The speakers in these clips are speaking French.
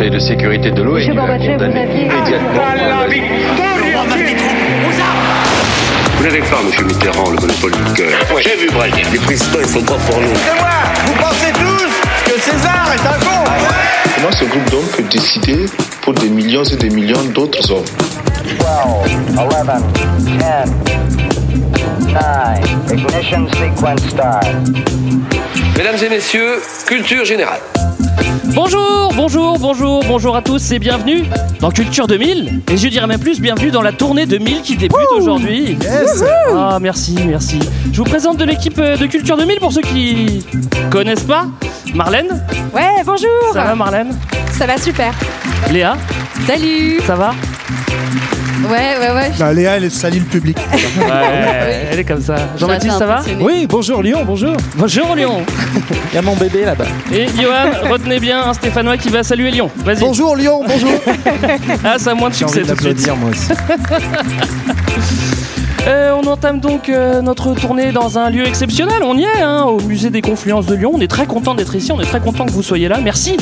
Conseil de sécurité de l'eau et il a condamné immédiatement. Vous n'avez pas, M. Mitterrand, le monopole du cœur. Ouais. J'ai vu Brel. Les présidents, ils sont pas pour nous. C'est moi. Vous pensez tous que César est un con. Ouais. Comment ce groupe d'hommes peut décider pour des millions et des millions d'autres hommes? 12, 11, 10, 9, ignition sequence start. Mesdames et messieurs, culture générale. Bonjour, bonjour, bonjour, bonjour à tous et bienvenue dans Culture 2000. Et je dirais même plus, bienvenue dans la tournée 2000 qui débute aujourd'hui. Yes. Ah, merci, merci. Je vous présente de l'équipe de Culture 2000 pour ceux qui connaissent pas. Marlène. Ouais, bonjour. Ça va Marlène? Ça va super. Léa. Salut. Ça va? Ouais. Bah, Léa, elle salit le public. Ouais, elle est comme ça. Jean-Baptiste, ça va? Oui, bonjour Lyon, bonjour. Bonjour Lyon. Il y a mon bébé là-bas. Et Johan, retenez bien un Stéphanois qui va saluer Lyon. Vas-y. Bonjour Lyon, bonjour. Ah, ça a moins de succès tout de suite. J'ai envie d'applaudir moi aussi. On entame donc notre tournée dans un lieu exceptionnel. On y est, hein, au Musée des Confluences de Lyon. On est très content d'être ici. On est très content que vous soyez là. Merci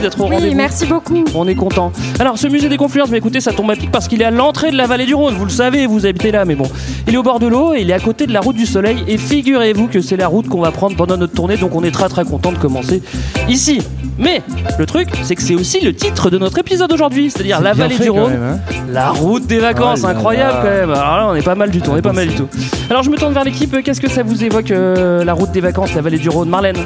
d'être au rendez-vous. Oui, merci beaucoup. On est content. Alors, ce Musée des Confluences, mais écoutez, ça tombe à pic parce qu'il est à l'entrée de la vallée du Rhône. Vous le savez, vous habitez là, mais bon. Il est au bord de l'eau et il est à côté de la route du Soleil. Et figurez-vous que c'est la route qu'on va prendre pendant notre tournée. Donc, on est très très content de commencer ici. Mais le truc, c'est que c'est aussi le titre de notre épisode aujourd'hui, c'est-à-dire c'est la vallée du Rhône, même, hein, la route des vacances, incroyable quand même. Alors là, on est pas mal du tout, Alors je me tourne vers l'équipe, qu'est-ce que ça vous évoque la route des vacances, la vallée du Rhône, Marlène?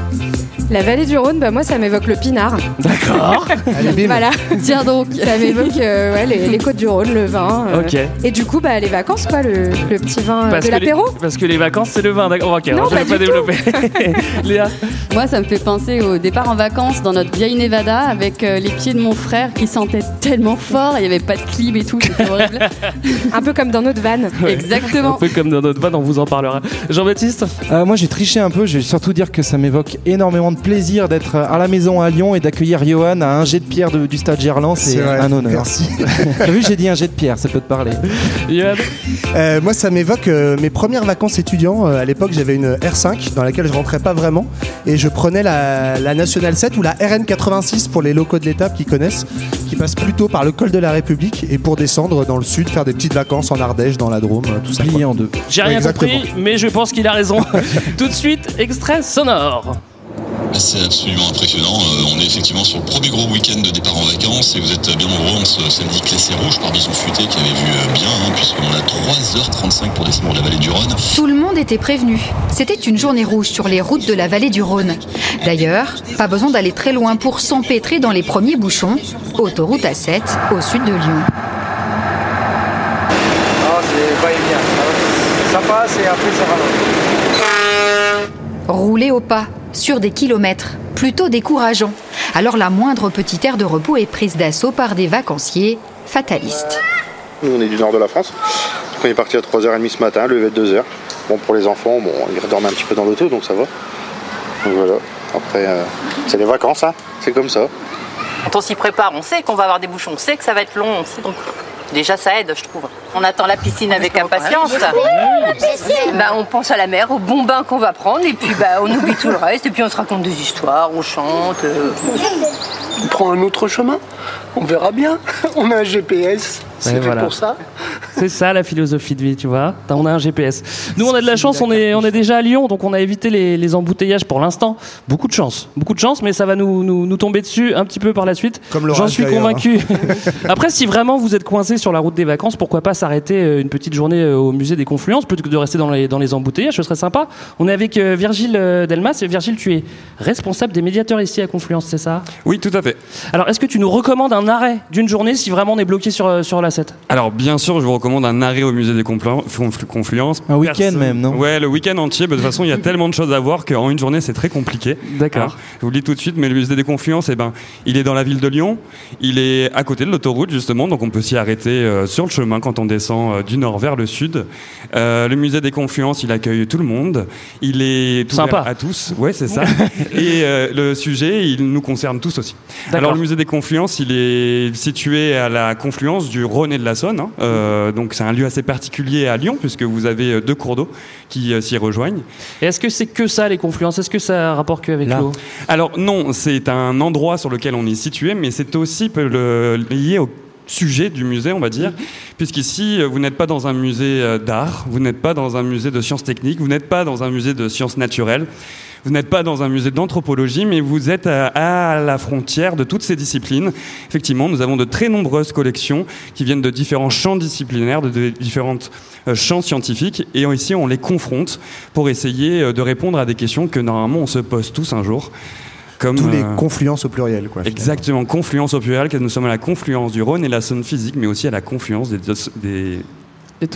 La vallée du Rhône, bah moi ça m'évoque le pinard. D'accord. Allez, voilà. Tiens donc, ça m'évoque les côtes du Rhône, le vin. Okay. Et du coup, bah les vacances quoi, le petit vin de l'apéro. Parce que les vacances c'est le vin, d'accord. Ok, non, je vais pas développer. Léa. Moi ça me fait penser au départ en vacances dans notre vieille Nevada avec les pieds de mon frère qui sentaient tellement fort, il y avait pas de clim et tout, c'était horrible. Un peu comme dans notre van. Ouais. Exactement. Un peu comme dans notre van, on vous en parlera. Jean-Baptiste. Moi j'ai triché un peu, je vais surtout dire que ça m'évoque énormément de plaisir d'être à la maison à Lyon et d'accueillir Johan à un jet de pierre du stade Gerland, c'est un honneur. Merci. T'as vu, j'ai dit un jet de pierre, ça peut te parler. Johan. Moi ça m'évoque mes premières vacances étudiants. À l'époque j'avais une R5 dans laquelle je rentrais pas vraiment et je prenais la Nationale 7 ou la RN86 pour les locaux de l'État qui connaissent, qui passe plutôt par le col de la République et pour descendre dans le sud, faire des petites vacances en Ardèche, dans la Drôme, tout ça. Plié en deux. J'ai rien compris, mais je pense qu'il a raison. Tout de suite, extrait sonore. C'est absolument impressionnant. On est effectivement sur le premier gros week-end de départ en vacances et vous êtes bien nombreux en ce samedi classé rouge par Bison Futé qui avait vu bien, hein, puisqu'on a 3h35 pour descendre la vallée du Rhône. Tout le monde était prévenu. C'était une journée rouge sur les routes de la vallée du Rhône. D'ailleurs, pas besoin d'aller très loin pour s'empêtrer dans les premiers bouchons. Autoroute A7 au sud de Lyon. Oh, c'est pas bien. Ça passe et après ça va. Rouler au pas. Sur des kilomètres, plutôt décourageant. Alors la moindre petite aire de repos est prise d'assaut par des vacanciers fatalistes. Nous, on est du nord de la France. On est parti à 3h30 ce matin, levé à 2h. Bon, pour les enfants, bon, ils redorment un petit peu dans l'auto, donc ça va. Donc voilà. Après, c'est les vacances, hein. C'est comme ça. Quand on s'y prépare, on sait qu'on va avoir des bouchons, on sait que ça va être long, on sait donc... Déjà, ça aide, je trouve. On attend la piscine avec impatience. Bah, on pense à la mer, au bon bain qu'on va prendre, et puis bah, on oublie tout le reste, et puis on se raconte des histoires, on chante. On prend un autre chemin, on verra bien. On a un GPS, c'est fait pour ça. C'est ça la philosophie de vie, tu vois. On a un GPS. Nous, on a de la chance, on est déjà à Lyon, donc on a évité les embouteillages pour l'instant. Beaucoup de chance, mais ça va nous tomber dessus un petit peu par la suite. J'en suis convaincu. Après, si vraiment vous êtes coincé sur la route des vacances, pourquoi pas s'arrêter une petite journée au musée des Confluences plutôt que de rester dans les embouteillages, ce serait sympa. On est avec Virgile Delmas. Virgile, tu es responsable des médiateurs ici à Confluence, c'est ça? Oui, tout à fait. Alors, est-ce que tu nous recommandes un arrêt d'une journée si vraiment on est bloqué sur la 7? Alors, bien sûr, je vous recommande un arrêt au musée des Confluences. Un week-end même, non? Ouais, le week-end entier. De toute façon, il y a tellement de choses à voir qu'en une journée, c'est très compliqué. D'accord. Alors, je vous le dis tout de suite, mais le musée des Confluences, il est dans la ville de Lyon. Il est à côté de l'autoroute, justement, donc on peut s'y arrêter sur le chemin quand on descend du nord vers le sud. Le musée des Confluences, il accueille tout le monde. Il est ouvert à tous. Ouais, c'est ça. Et le sujet, il nous concerne tous aussi. D'accord. Alors, le musée des Confluences, il est situé à la confluence du Rhône et de la Saône. Hein. Donc, c'est un lieu assez particulier à Lyon, puisque vous avez deux cours d'eau qui s'y rejoignent. Et est-ce que c'est que ça, les confluences ? Est-ce que ça a rapport qu'avec l'eau ? Alors, non, c'est un endroit sur lequel on est situé, mais c'est aussi lié au sujet du musée, on va dire, puisqu'ici, vous n'êtes pas dans un musée d'art, vous n'êtes pas dans un musée de sciences techniques, vous n'êtes pas dans un musée de sciences naturelles, vous n'êtes pas dans un musée d'anthropologie, mais vous êtes à la frontière de toutes ces disciplines. Effectivement, nous avons de très nombreuses collections qui viennent de différents champs disciplinaires, de différents champs scientifiques, et ici, on les confronte pour essayer de répondre à des questions que, normalement, on se pose tous un jour. Comme tous les confluences au pluriel, quoi. Exactement, finalement. Confluence au pluriel, car nous sommes à la confluence du Rhône et la Saône physique, mais aussi à la confluence des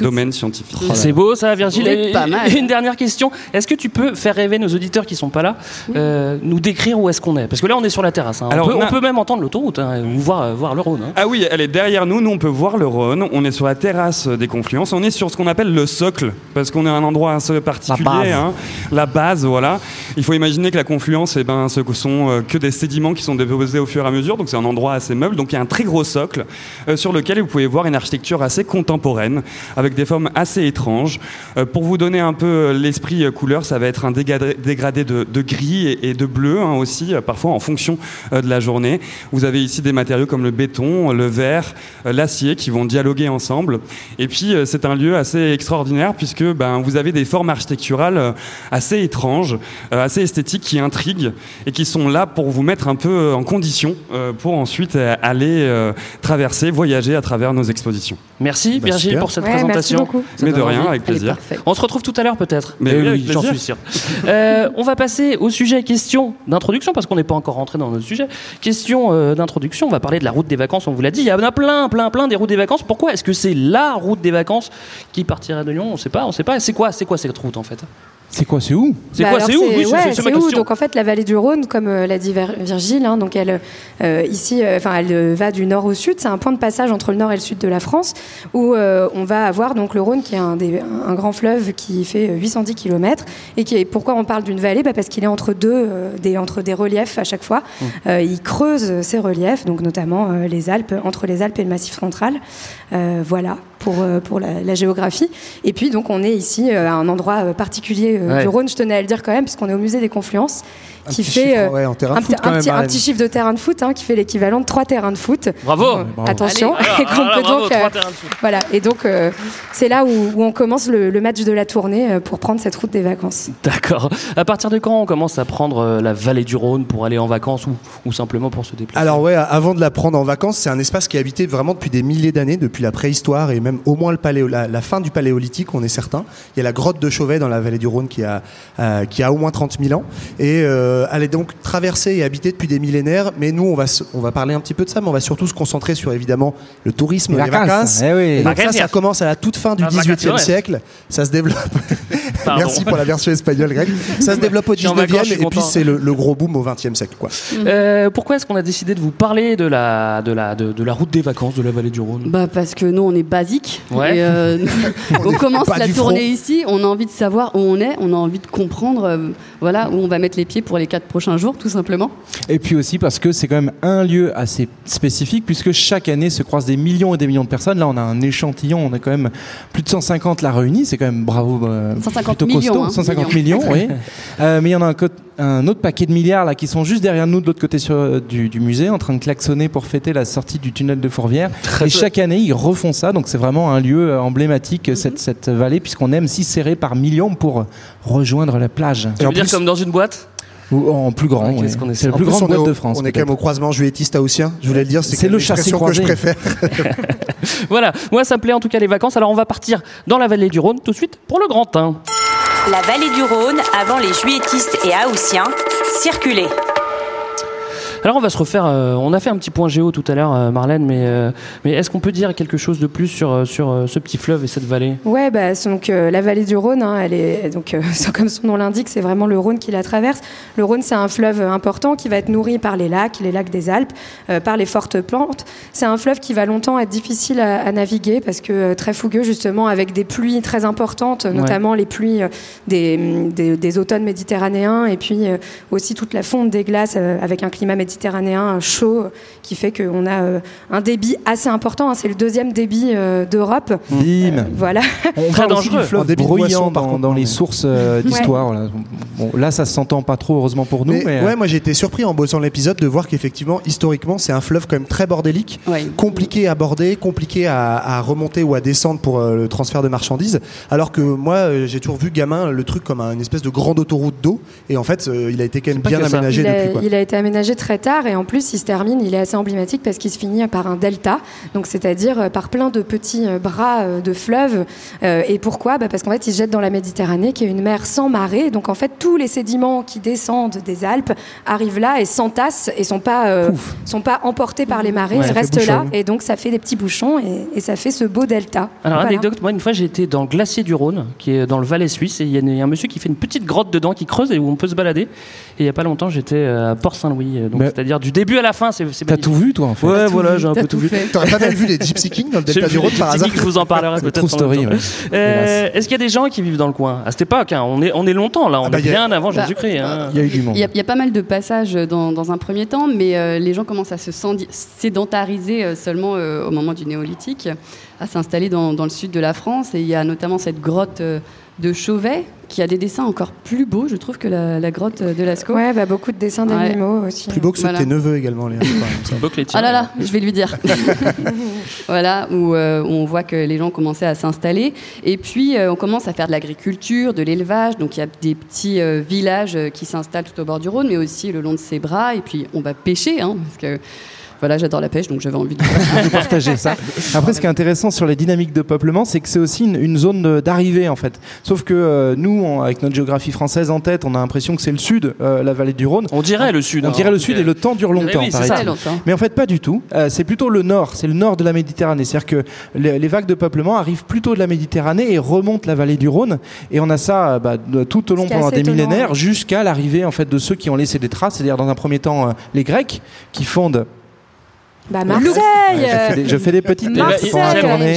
domaines scientifiques. C'est beau ça, Virgile. Oui, pas mal. Une dernière question. Est-ce que tu peux faire rêver nos auditeurs qui ne sont pas là, nous décrire où est-ce qu'on est ? Parce que là, on est sur la terrasse. Hein. Alors, on peut même entendre l'autoroute, hein, ou voir le Rhône. Hein. Ah oui, elle est derrière nous. Nous, on peut voir le Rhône. On est sur la terrasse des confluences. On est sur ce qu'on appelle le socle, parce qu'on est à un endroit assez particulier. La base. Hein. La base, voilà. Il faut imaginer que la confluence, ce sont que des sédiments qui sont déposés au fur et à mesure. Donc, c'est un endroit assez meuble. Donc, il y a un très gros socle sur lequel vous pouvez voir une architecture assez contemporaine, avec des formes assez étranges. Pour vous donner un peu l'esprit couleur, ça va être un dégradé de gris et de bleu, hein, aussi, parfois en fonction de la journée. Vous avez ici des matériaux comme le béton, le verre, l'acier qui vont dialoguer ensemble. Et puis, c'est un lieu assez extraordinaire puisque vous avez des formes architecturales assez étranges, assez esthétiques, qui intriguent et qui sont là pour vous mettre un peu en condition pour ensuite aller traverser, voyager à travers nos expositions. Merci Virgile pour cette présentation. Merci beaucoup. Mais de rien, avec plaisir. On se retrouve tout à l'heure peut-être. Mais oui, j'en suis sûr. On va passer au sujet question d'introduction, parce qu'on n'est pas encore rentré dans notre sujet. Question d'introduction, on va parler de la route des vacances, on vous l'a dit. Il y en a plein des routes des vacances. Pourquoi est-ce que c'est la route des vacances qui partirait de Lyon ? On ne sait pas. C'est quoi cette route en fait ? C'est où ? Oui, c'est où ? Donc en fait, la vallée du Rhône, comme l'a dit Virgile, hein, donc elle elle va du nord au sud. C'est un point de passage entre le nord et le sud de la France, où on va avoir donc le Rhône, qui est un grand fleuve qui fait 810 km et qui est, pourquoi on parle d'une vallée, parce qu'il est entre des reliefs à chaque fois. Il creuse ces reliefs, donc notamment les Alpes, entre les Alpes et le Massif central. Voilà. Pour la géographie. Et puis, donc, on est ici à un endroit particulier du Rhône, je tenais à le dire quand même, puisqu'on est au musée des Confluences, qui fait un petit chiffre de terrain de foot, hein, qui fait l'équivalent de 3 terrains de foot. Bravo. Attention. Et donc, c'est là où on commence le match de la tournée pour prendre cette route des vacances. D'accord. À partir de quand on commence à prendre la vallée du Rhône pour aller en vacances ou simplement pour se déplacer ? Alors avant de la prendre en vacances, c'est un espace qui est habité vraiment depuis des milliers d'années, depuis la préhistoire et même au moins la fin du Paléolithique, on est certain. Il y a la grotte de Chauvet dans la vallée du Rhône qui a au moins 30 000 ans et elle est donc traversée et habitée depuis des millénaires, mais nous on va parler un petit peu de ça, mais on va surtout se concentrer sur évidemment le tourisme, les vacances. Eh oui. Et donc ça commence à la toute fin du XVIIIe siècle, ça se développe. Merci pour la version espagnole, Greg. Ça se développe au XIXe et puis c'est le gros boom au XXe siècle, quoi. Pourquoi est-ce qu'on a décidé de vous parler de la route des vacances de la vallée du Rhône ? Parce que nous on est basique. Ouais. Et on commence la tournée ici, on a envie de savoir où on est, on a envie de comprendre où on va mettre les pieds pour les 4 prochains jours, tout simplement. Et puis aussi parce que c'est quand même un lieu assez spécifique, puisque chaque année se croisent des millions et des millions de personnes. Là, on a un échantillon, on a quand même plus de 150 là réunis, c'est quand même bravo, 150 plutôt costaud, millions, hein, 150 millions, oui. Mais il y en a un autre paquet de milliards là, qui sont juste derrière nous de l'autre côté du musée, en train de klaxonner pour fêter la sortie du tunnel de Fourvière. Et chaque année, ils refont ça, donc c'est vraiment un lieu emblématique, cette vallée, puisqu'on aime s'y serrer par millions pour rejoindre la plage. Tu veux dire comme dans une boîte ? Ou en plus grand, ouais. C'est la plus grande boîte de France. On est quand même au croisement juilletiste-haussien, je voulais le dire, c'est l'expression que je préfère. Voilà, moi ça me plaît en tout cas les vacances. Alors on va partir dans la vallée du Rhône tout de suite pour le Grand Train. La vallée du Rhône avant les juilletistes et haussiens, circuler. Alors on va se refaire, on a fait un petit point géo tout à l'heure, Marlène, mais est-ce qu'on peut dire quelque chose de plus sur ce petit fleuve et cette vallée? Ouais, bah, donc, la vallée du Rhône, hein, elle est, donc, comme son nom l'indique, c'est vraiment le Rhône qui la traverse. Le Rhône, c'est un fleuve important qui va être nourri par les lacs des Alpes, par les fortes plantes. C'est un fleuve qui va longtemps être difficile à naviguer parce que très fougueux, justement, avec des pluies très importantes, notamment les pluies des automnes méditerranéens, et puis aussi toute la fonte des glaces avec un climat méditerranéen chaud qui fait qu'on a un débit assez important, hein, c'est le deuxième débit d'Europe. Voilà. On très dangereux. Un débit bruyant dans les sources d'histoire. Là. Bon, là, ça ne s'entend pas trop, heureusement pour nous. Mais moi, j'ai été surpris en bossant l'épisode de voir qu'effectivement, historiquement, c'est un fleuve quand même très bordélique, compliqué à border, compliqué à remonter ou à descendre pour le transfert de marchandises. Alors que moi, j'ai toujours vu, gamin, le truc comme une espèce de grande autoroute d'eau. Et en fait, il a été quand même bien aménagé depuis. Il a été aménagé très tard, et en plus, il se termine, il est assez emblématique parce qu'il se finit par un delta, donc c'est-à-dire par plein de petits bras de fleuves. Et pourquoi ? Bah parce qu'en fait, il se jette dans la Méditerranée, qui est une mer sans marée. Donc en fait, tous les sédiments qui descendent des Alpes arrivent là et s'entassent et sont pas emportés par les marées, ils restent là. Et donc, ça fait des petits bouchons et ça fait ce beau delta. Alors, anecdote, moi, une fois, j'ai été dans le glacier du Rhône, qui est dans le Valais suisse, et il y a un monsieur qui fait une petite grotte dedans, qui creuse et où on peut se balader. Et il n'y a pas longtemps, j'étais à Port-Saint-Louis, donc, c'est-à-dire du début à la fin. C'est t'as tout vu, toi, en fait. Ouais, voilà, j'ai un peu tout vu. T'aurais pas mal vu les Gypsy Kings dans le delta du Rhône, par hasard? Je vous en parlerai peut-être. True story, ouais. Est-ce qu'il y a des gens qui vivent dans le coin à cette époque, hein? On est longtemps, là, on est bien avant Jésus-Christ. Il y a eu du monde. Il y a pas mal de passages dans un premier temps, mais les gens commencent à se sédentariser seulement au moment du néolithique, à s'installer dans le sud de la France. Et il y a notamment cette grotte de Chauvet, qui a des dessins encore plus beaux, je trouve, que la grotte de Lascaux. Ouais, bah, beaucoup de dessins d'animaux aussi. Plus beau que ceux de tes neveux également, Léa. Beau que les tiens. Ah là là, je vais lui dire. Voilà, où on voit que les gens commençaient à s'installer. Et puis, on commence à faire de l'agriculture, de l'élevage. Donc, il y a des petits villages qui s'installent tout au bord du Rhône, mais aussi le long de ses bras. Et puis, on va pêcher, hein, parce que... Voilà, j'adore la pêche, donc j'avais envie de partager ça. Après, ce qui est intéressant sur les dynamiques de peuplement, c'est que c'est aussi une zone d'arrivée, en fait. Sauf que nous, avec notre géographie française en tête, on a l'impression que c'est le sud, la vallée du Rhône. On dirait le sud. On dirait le sud, et le temps dure longtemps, paraît-il. Mais en fait, pas du tout. C'est plutôt le nord. C'est le nord de la Méditerranée. C'est-à-dire que les vagues de peuplement arrivent plutôt de la Méditerranée et remontent la vallée du Rhône. Et on a ça tout au long pendant des millénaires, jusqu'à l'arrivée, en fait, de ceux qui ont laissé des traces. C'est-à-dire, dans un premier temps, les Grecs, qui fondent. Bah, Marseille! Je fais des petites Marseille.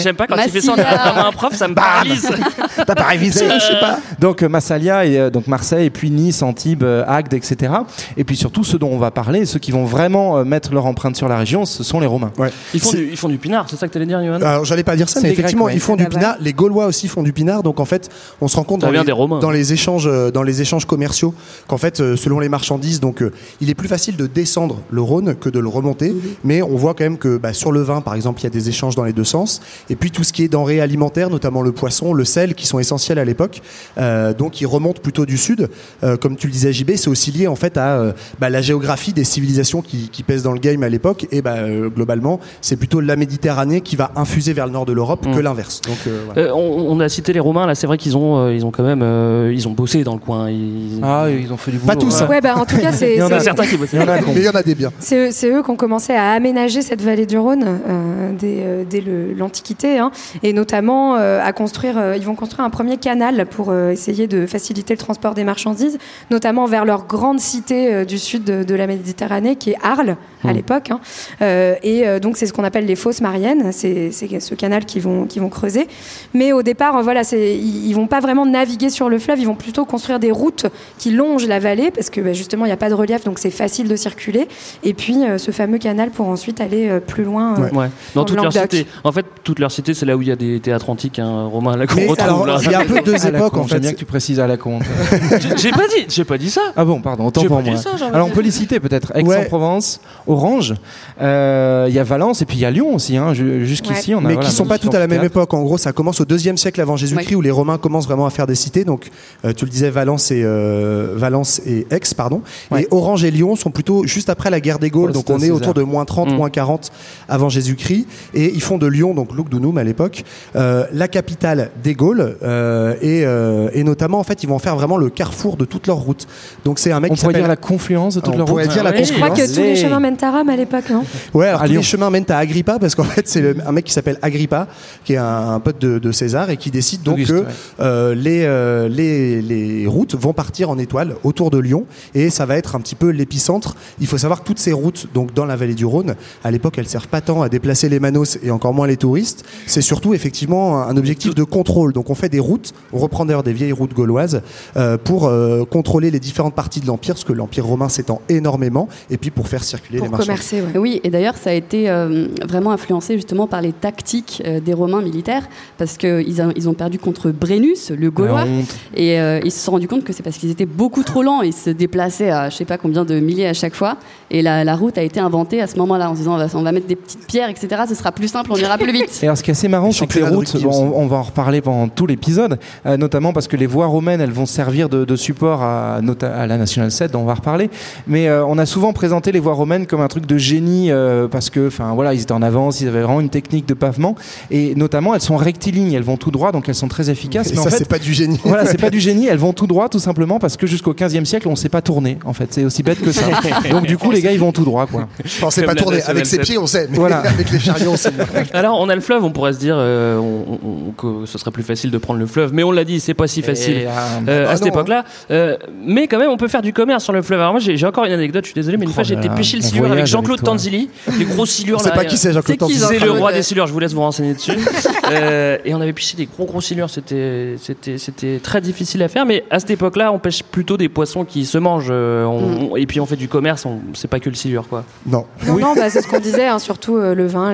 J'aime pas quand Massalia. Tu fais ça devant un prof, ça me paralyse. T'as pas révisé, je sais pas. Donc Massalia, et donc Marseille, et puis Nice, Antibes, Agde, etc. Et puis surtout, ceux dont on va parler, ceux qui vont vraiment mettre leur empreinte sur la région, ce sont les Romains. Ouais. Ils font du pinard, c'est ça que t'allais dire, Yoann? Alors j'allais pas dire ça, mais effectivement, Grecs, ils font du pinard. Les Gaulois aussi font du pinard. Donc en fait, on se rend compte dans les échanges commerciaux qu'en fait, selon les marchandises, donc il est plus facile de descendre le Rhône que de le remonter, mais on voit quand même que sur le vin, par exemple, il y a des échanges dans les deux sens. Et puis tout ce qui est denrées alimentaires, notamment le poisson, le sel, qui sont essentiels à l'époque, donc ils remontent plutôt du sud. Comme tu le disais, JB, c'est aussi lié en fait à la géographie des civilisations qui pèsent dans le game à l'époque. Et globalement, c'est plutôt la Méditerranée qui va infuser vers le nord de l'Europe que l'inverse. Donc, voilà. On a cité les Romains, là, c'est vrai qu'ils ont, quand même, ils ont bossé dans le coin. Ils ont fait du boulot. Pas tous. Ouais, en tout cas, c'est. Il y en a certains qui bossent. Il y en a des biens. C'est eux qui ont commencé à aménager cette vallée du Rhône dès l'Antiquité, hein, et notamment à construire. Ils vont construire un premier canal pour essayer de faciliter le transport des marchandises, notamment vers leur grande cité du sud de la Méditerranée, qui est Arles à l'époque. Hein, donc c'est ce qu'on appelle les fosses mariennes. C'est ce canal qu'ils vont creuser. Mais au départ, ils vont pas vraiment naviguer sur le fleuve. Ils vont plutôt construire des routes qui longent la vallée parce que justement il n'y a pas de relief, donc c'est facile de circuler. Et puis ce fameux canal pour ensuite aller plus loin dans toute leur cité. En fait, toute leur cité, c'est là où il y a des théâtres antiques, hein, romains, à la con. Il y a un peu deux époques, en fait. J'aime bien que tu précises à la con. j'ai pas dit ça. Ah bon, pardon, autant pour moi. Alors on peut les citer peut-être. Aix-en-Provence, Orange, il y a Valence et puis il y a Lyon aussi, hein, jusqu'ici. On a, mais qui sont pas toutes à la même époque. En gros, ça commence au 2e siècle avant Jésus-Christ, où les Romains commencent vraiment à faire des cités. Donc tu le disais, Valence et Aix, pardon. Et Orange et Lyon sont plutôt juste après la guerre des Gaules, donc on est autour de -30. moins 40 avant Jésus-Christ. Et ils font de Lyon, donc Lugdunum à l'époque, la capitale des Gaules. Et notamment, en fait, ils vont en faire vraiment le carrefour de toute leur route. Donc c'est un mec. On qui pourrait dire la confluence de toute leur route. Je crois que tous les chemins mènent à Rome à l'époque, non ? Ouais, alors tous les chemins mènent à Agrippa, parce qu'en fait, c'est un mec qui s'appelle Agrippa, qui est un pote de César, et qui décide donc Auguste, que les routes vont partir en étoile autour de Lyon, et ça va être un petit peu l'épicentre. Il faut savoir que toutes ces routes, donc dans la vallée du Rhône, à l'époque, elles servent pas tant à déplacer les manos et encore moins les touristes. C'est surtout effectivement un objectif de contrôle. Donc on fait des routes, on reprend d'ailleurs des vieilles routes gauloises pour contrôler les différentes parties de l'Empire, parce que l'Empire romain s'étend énormément, et puis pour faire circuler les marchandises. Commercer, ouais. Oui, et d'ailleurs ça a été vraiment influencé justement par les tactiques des Romains militaires, parce qu'ils ont perdu contre Brennus, le Gaulois, et ils se sont rendus compte que c'est parce qu'ils étaient beaucoup trop lents, ils se déplaçaient à je sais pas combien de milliers à chaque fois, et la route a été inventée à ce moment-là, en se disant on va mettre des petites pierres, etc., ce sera plus simple, on ira plus vite. Et alors ce qui est assez marrant, c'est que les routes, on va en reparler pendant tout l'épisode, notamment parce que les voies romaines, elles vont servir de support à la Nationale 7, dont on va reparler, mais on a souvent présenté les voies romaines comme un truc de génie, parce que, enfin voilà, ils étaient en avance, ils avaient vraiment une technique de pavement, et notamment elles sont rectilignes, elles vont tout droit, donc elles sont très efficaces. Et mais ça, en fait, c'est pas du génie. Voilà, c'est pas du génie, elles vont tout droit, tout simplement parce que jusqu'au 15e siècle, on sait pas tourner, en fait, c'est aussi bête que ça. Donc du coup, les gars, ils vont tout droit, quoi. On sait pas tourner, avec ses pieds, on sait, mais voilà. Avec les chariots, on sait. Alors, on a le fleuve, on pourrait se dire que ce serait plus facile de prendre le fleuve, mais on l'a dit, c'est pas si facile à cette époque-là. Mais quand même, on peut faire du commerce sur le fleuve. Alors moi, j'ai encore une anecdote, je suis désolé, mais une fois, j'ai été pêcher le silure avec Jean-Claude Tanzili, les gros silures. C'est pas qui c'est Jean-Claude Tanzili. C'est le roi des silures, je vous laisse vous renseigner dessus. Et on avait pêché des gros silures, c'était très difficile à faire, mais à cette époque-là, on pêche plutôt des poissons qui se mangent, et puis on fait du commerce, c'est pas que le silure, quoi. Non. Non, oui. Non, bah, c'est ce qu'on disait, hein, surtout le vin,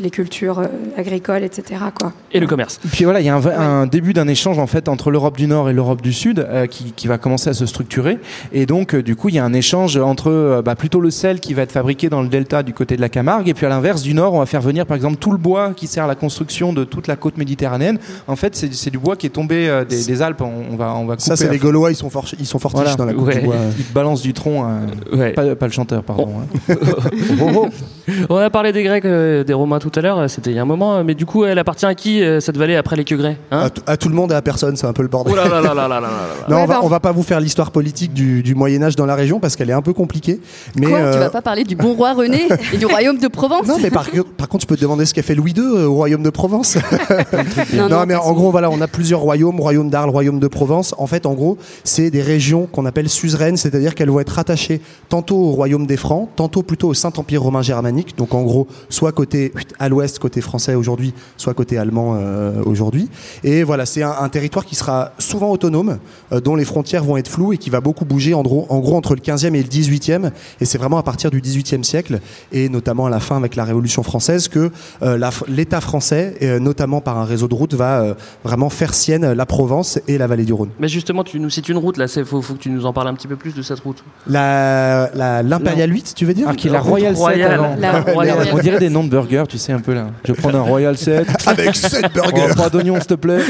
les cultures agricoles, etc., quoi. Et le commerce. Puis voilà, il y a un début d'un échange, en fait, entre l'Europe du Nord et l'Europe du Sud, qui va commencer à se structurer, et donc du coup, il y a un échange entre plutôt le sel qui va être fabriqué dans le delta du côté de la Camargue, et puis à l'inverse, du Nord, on va faire venir, par exemple, tout le bois qui sert à la construction de toute la côte méditerranéenne. En fait, c'est du bois qui est tombé des Alpes. On va couper. Ça, c'est les Gaulois, ils sont fort voilà. Dans la coupe du bois. Ils balancent du tronc. Pas le chanteur, pardon. On a parlé des Grecs, des Romains tout à l'heure. C'était il y a un moment. Mais du coup, elle appartient à qui, cette vallée, après les Quegrets, hein ? À tout le monde et à personne. C'est un peu le bordel. Non, on va pas vous faire l'histoire politique du Moyen-Âge dans la région, parce qu'elle est un peu compliquée. Mais tu vas pas parler du bon roi René et du royaume de Provence ? Non, mais par contre, je peux te demander ce qu'a fait Louis II au royaume de Provence. Non, mais en gros, voilà, on a plusieurs royaumes, royaume d'Arles, royaume de Provence. En fait, en gros, c'est des régions qu'on appelle suzeraines, c'est-à-dire qu'elles vont être rattachées tantôt au royaume des Francs, tantôt plutôt au Saint-Empire romain germanique, donc en gros, soit côté à l'ouest, côté français aujourd'hui, soit côté allemand aujourd'hui. Et voilà, c'est un territoire qui sera souvent autonome, dont les frontières vont être floues et qui va beaucoup bouger en gros entre le 15e et le 18e. Et c'est vraiment à partir du 18e siècle, et notamment à la fin avec la Révolution française, que l'État français, notamment par un réseau de routes, va vraiment faire sienne la Provence et la vallée du Rhône. Mais justement, tu nous cites une route, là, faut que tu nous en parles un petit peu plus de cette route. L'Impérial 8, tu veux dire ? Ah, qui est la Royal 7 avant. On dirait des noms de burgers, tu sais, un peu là. Je vais prendre un Royal 7. Avec 7 burgers. Pas d'oignons, s'il te plaît.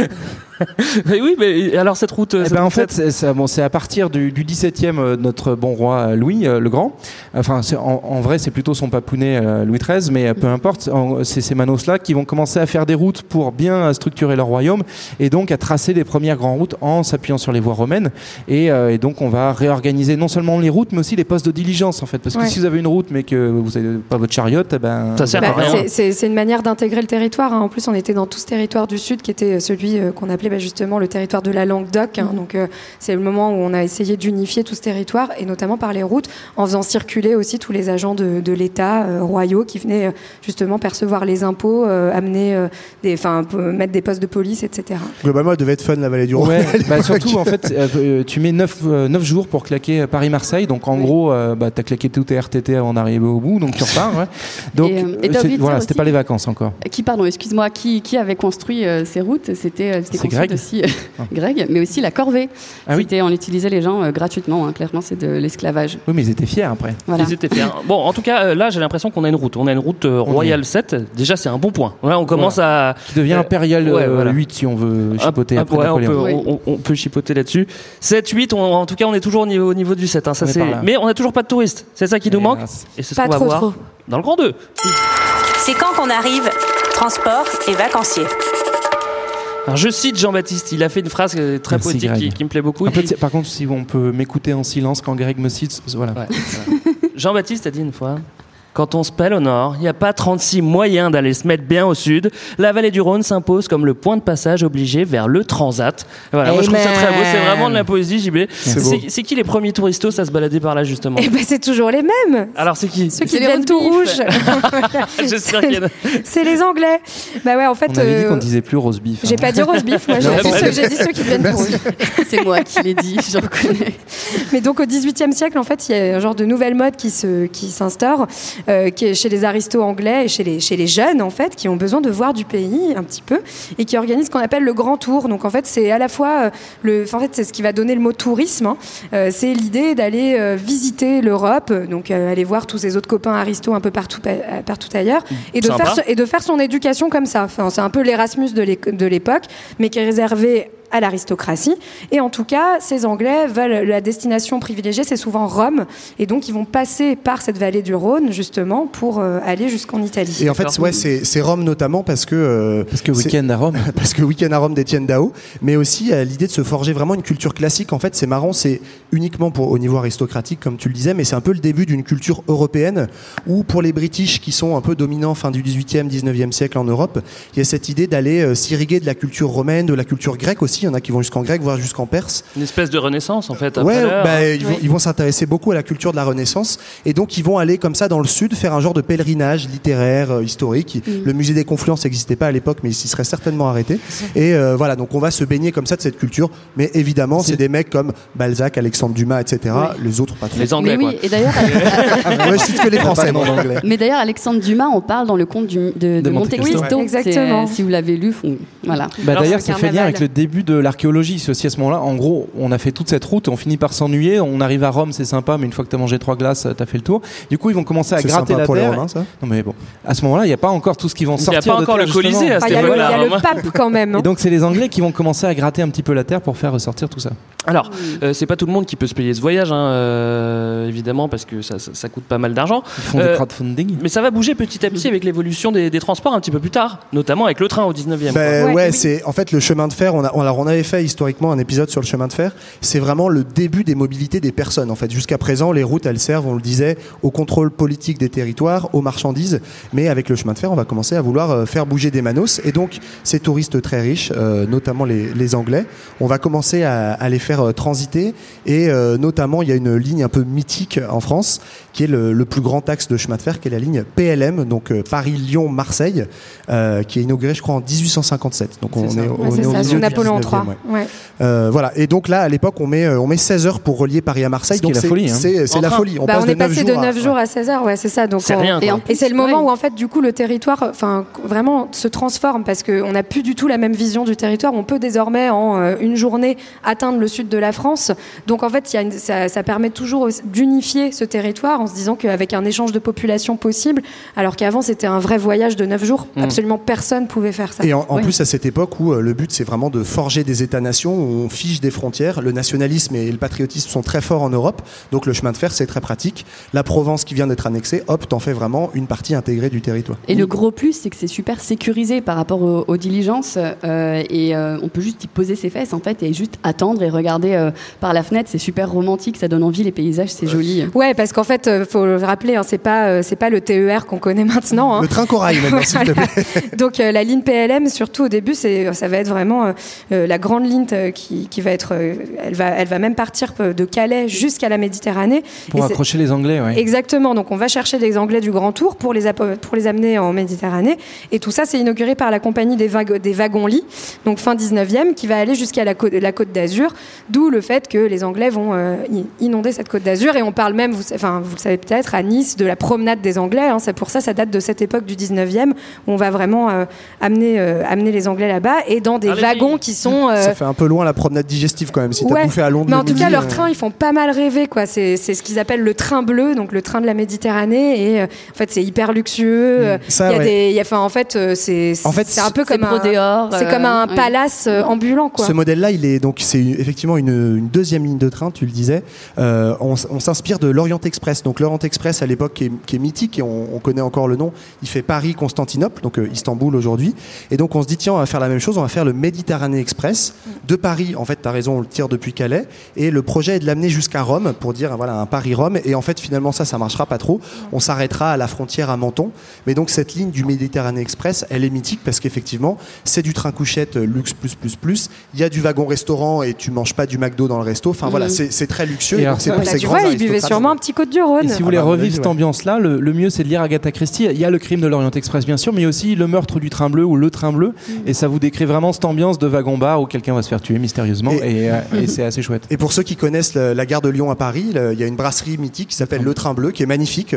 Mais oui, mais alors cette route. En fait, c'est à partir du 17e, notre bon roi Louis le Grand. Enfin, en vrai, c'est plutôt son papounet Louis XIII, mais peu importe. C'est ces manos-là qui vont commencer à faire des routes pour bien structurer leur royaume, et donc à tracer les premières grandes routes en s'appuyant sur les voies romaines. Et donc, on va réorganiser non seulement les routes, mais aussi les postes de diligence, en fait. Parce que si vous avez une route, mais que vous n'avez pas votre chariote, ça sert à rien. C'est une manière d'intégrer le territoire, hein. En plus, on était dans tout ce territoire du Sud qui était celui qu'on appelait justement le territoire de la Languedoc, hein. Donc c'est le moment où on a essayé d'unifier tout ce territoire, et notamment par les routes, en faisant circuler aussi tous les agents de l'État royaux qui venaient justement percevoir les impôts, amener mettre des postes de police, etc. Globalement, elle devait être fun, la vallée du Rhône. Ouais, surtout, en fait, tu mets 9 jours pour claquer Paris-Marseille, donc en gros, t'as claqué tout tes RTT avant d'arriver au bout, donc tu repars. Ouais. Donc et voilà, c'était pas les vacances encore. Qui avait construit ces routes ? C'était Greg. Aussi Greg, mais aussi la corvée. Ah, oui. On utilisait les gens gratuitement, hein. Clairement, c'est de l'esclavage. Oui, mais ils étaient fiers après. Voilà. Ils étaient fiers. Bon, en tout cas, là, j'ai l'impression qu'on a une route. On a une route Royale 7. Déjà, c'est un bon point. Là, on commence à... Qui devient Impérial 8 si on veut chipoter après Napoléon. On peut chipoter là-dessus. 7, 8, en tout cas, on est toujours au niveau du 7. Hein, ça, c'est... Mais on n'a toujours pas de touristes. C'est ça qui nous manque. Et c'est ce qu'on va voir dans le Grand 2. C'est quand qu'on arrive, transport et vacanciers. Alors je cite Jean-Baptiste, il a fait une phrase très poétique qui me plaît beaucoup. Par contre, si on peut m'écouter en silence quand Greg me cite, voilà. Ouais, voilà. Jean-Baptiste a dit une fois, quand on se pèle au nord, il n'y a pas 36 moyens d'aller se mettre bien au sud. La vallée du Rhône s'impose comme le point de passage obligé vers le transat. Voilà, moi je trouve ça très beau, c'est vraiment de la poésie, JB. C'est qui les premiers touristos à se balader par là, justement ? Eh ben c'est toujours les mêmes. Alors c'est qui ? Ceux qui viennent tout rouges. C'est les Anglais. Bah ouais, en fait. On avait dit qu'on disait plus rose beef. Hein. J'ai pas dit rose beef, moi j'ai dit ceux qui viennent tout rouges. C'est moi qui l'ai dit, je reconnais. Mais donc au XVIIIe siècle, en fait, il y a un genre de nouvelle mode qui s'instaure. Qui est chez les aristos anglais et chez les jeunes en fait qui ont besoin de voir du pays un petit peu et qui organisent ce qu'on appelle le grand tour. Donc en fait c'est à la fois c'est ce qui va donner le mot tourisme, hein. C'est l'idée d'aller visiter l'Europe, donc aller voir tous ses autres copains aristos un peu partout ailleurs et de faire son éducation comme ça. Enfin, c'est un peu l'Erasmus de l'époque mais qui est réservé à l'aristocratie. Et en tout cas, ces Anglais veulent la destination privilégiée, c'est souvent Rome. Et donc, ils vont passer par cette vallée du Rhône, justement, pour aller jusqu'en Italie. Et en fait, ouais, c'est Rome notamment parce que week-end à Rome. Parce que week-end à Rome d'Étienne Dao. Mais aussi l'idée de se forger vraiment une culture classique. En fait, c'est marrant, c'est uniquement au niveau aristocratique, comme tu le disais, mais c'est un peu le début d'une culture européenne où, pour les British qui sont un peu dominants fin du 18e, 19e siècle en Europe, il y a cette idée d'aller s'irriguer de la culture romaine, de la culture grecque aussi. Il y en a qui vont jusqu'en grec, voire jusqu'en perse. Une espèce de renaissance, en fait. Après ils vont s'intéresser beaucoup à la culture de la Renaissance. Et donc, ils vont aller comme ça dans le sud, faire un genre de pèlerinage littéraire, historique. Mmh. Le musée des Confluences n'existait pas à l'époque, mais il s'y serait certainement arrêté. Et voilà, donc on va se baigner comme ça de cette culture. Mais évidemment, c'est des mecs comme Balzac, Alexandre Dumas, etc. Oui. Les autres, pas trop. Les Anglais, quoi. Et d'ailleurs, moi, je cite que les Français, mon anglais. Mais d'ailleurs, Alexandre Dumas, on parle dans le conte de Monte-Cristo. Oui, exactement. Si vous l'avez lu, voilà. Bah, d'ailleurs, ça fait lien avec le début de l'archéologie, c'est à ce moment-là. En gros, on a fait toute cette route, on finit par s'ennuyer, on arrive à Rome, c'est sympa, mais une fois que t'as mangé 3 glaces, t'as fait le tour. Du coup, ils vont commencer à gratter la terre. Romains, ça non mais bon, à ce moment-là, il y a pas encore tout ce qu'ils vont sortir. Il y a pas encore le Colisée. Il y a le pape quand même. Et donc, c'est les Anglais qui vont commencer à gratter un petit peu la terre pour faire ressortir tout ça. Alors, c'est pas tout le monde qui peut se payer ce voyage, hein, évidemment, parce que ça coûte pas mal d'argent. Ils font du crowdfunding. Mais ça va bouger petit à petit avec l'évolution des transports un petit peu plus tard, notamment avec le train au 19e. Ouais, c'est en fait le chemin de fer. Alors on avait fait historiquement un épisode sur le chemin de fer. C'est vraiment le début des mobilités des personnes en fait. Jusqu'à présent, les routes elles servent, on le disait, au contrôle politique des territoires, aux marchandises. Mais avec le chemin de fer, on va commencer à vouloir faire bouger des manos. Et donc ces touristes très riches, notamment les Anglais, on va commencer à les faire transiter. Et notamment, il y a une ligne un peu mythique en France qui est le plus grand axe de chemin de fer, qui est la ligne PLM, donc Paris-Lyon-Marseille, qui est inaugurée, je crois, en 1857. Donc on est au Napoléon III. Ouais. Voilà. Et donc là, à l'époque, on met 16 heures pour relier Paris à Marseille. Donc c'est la folie. Hein. C'est la folie. On est passé de 9 jours à 16 heures. Ouais, c'est ça. Donc c'est rien, et c'est le moment où en fait, du coup, le territoire, enfin, vraiment, se transforme parce qu'on n'a plus du tout la même vision du territoire. On peut désormais en une journée atteindre le sud de la France. Donc en fait, ça permet toujours d'unifier ce territoire en se disant qu'avec un échange de population possible, alors qu'avant c'était un vrai voyage de 9 jours. Absolument personne pouvait faire ça. Et en plus à cette époque où le but c'est vraiment de forger des États-nations, où on fiche des frontières. Le nationalisme et le patriotisme sont très forts en Europe, donc le chemin de fer c'est très pratique. La Provence qui vient d'être annexée, hop, t'en fais vraiment une partie intégrée du territoire. Et le gros plus, c'est que c'est super sécurisé par rapport aux diligences et on peut juste y poser ses fesses en fait et juste attendre et regarder par la fenêtre. C'est super romantique, ça donne envie, les paysages, c'est joli. Ouais, parce qu'en fait, faut le rappeler, hein, c'est pas le TER qu'on connaît maintenant. Hein. Le train corail maintenant, s'il te plaît. Donc la ligne PLM, surtout au début, ça va être vraiment la grande ligne qui va être, elle va même partir de Calais jusqu'à la Méditerranée pour accrocher les Anglais. Ouais. Exactement. Donc on va chercher les Anglais du Grand Tour pour les amener en Méditerranée. Et tout ça, c'est inauguré par la compagnie des wagons-lits, donc fin 19e, qui va aller jusqu'à la Côte d'Azur. D'où le fait que les Anglais vont inonder cette Côte d'Azur et on parle parle même, vous le savez peut-être, à Nice, de la promenade des Anglais. Hein, ça date de cette époque du 19e, où on va vraiment amener les Anglais là-bas, et dans des wagons qui sont... Ça fait un peu loin la promenade digestive quand même, si t'as bouffé à Londres. Mais en tout cas, leurs trains, ils font pas mal rêver, quoi. C'est ce qu'ils appellent le train bleu, donc le train de la Méditerranée, et en fait, c'est hyper luxueux. C'est un peu comme un palace ambulant, quoi. Ce modèle-là, c'est effectivement une deuxième ligne de train, tu le disais. On s'inspire de l'Orient Express. Donc l'Orient Express, à l'époque, qui est mythique, et on connaît encore le nom, il fait Paris-Constantinople, donc Istanbul aujourd'hui. Et donc on se dit, tiens, on va faire la même chose, on va faire le Méditerranée Express de Paris. En fait, t'as raison, on le tire depuis Calais. Et le projet est de l'amener jusqu'à Rome, pour dire, voilà, un Paris-Rome. Et en fait, finalement, ça marchera pas trop. On s'arrêtera à la frontière à Menton. Mais donc cette ligne du Méditerranée Express, elle est mythique parce qu'effectivement, c'est du train couchette luxe plus. Il y a du wagon restaurant et tu manges pas du McDo dans le resto. Enfin voilà, c'est très luxueux. Et c'est pour ces grands aristocrates. Ils buvaient sûrement un petit Côte du Rhône. Et si vous voulez revivre cette ambiance-là, le mieux, c'est de lire Agatha Christie. Il y a le crime de l'Orient Express, bien sûr, mais aussi le meurtre du train bleu ou le train bleu. Et ça vous décrit vraiment cette ambiance de wagon-bar où quelqu'un va se faire tuer mystérieusement. Et c'est assez chouette. Et pour ceux qui connaissent la gare de Lyon à Paris, il y a une brasserie mythique qui s'appelle Le Train Bleu, qui est magnifique.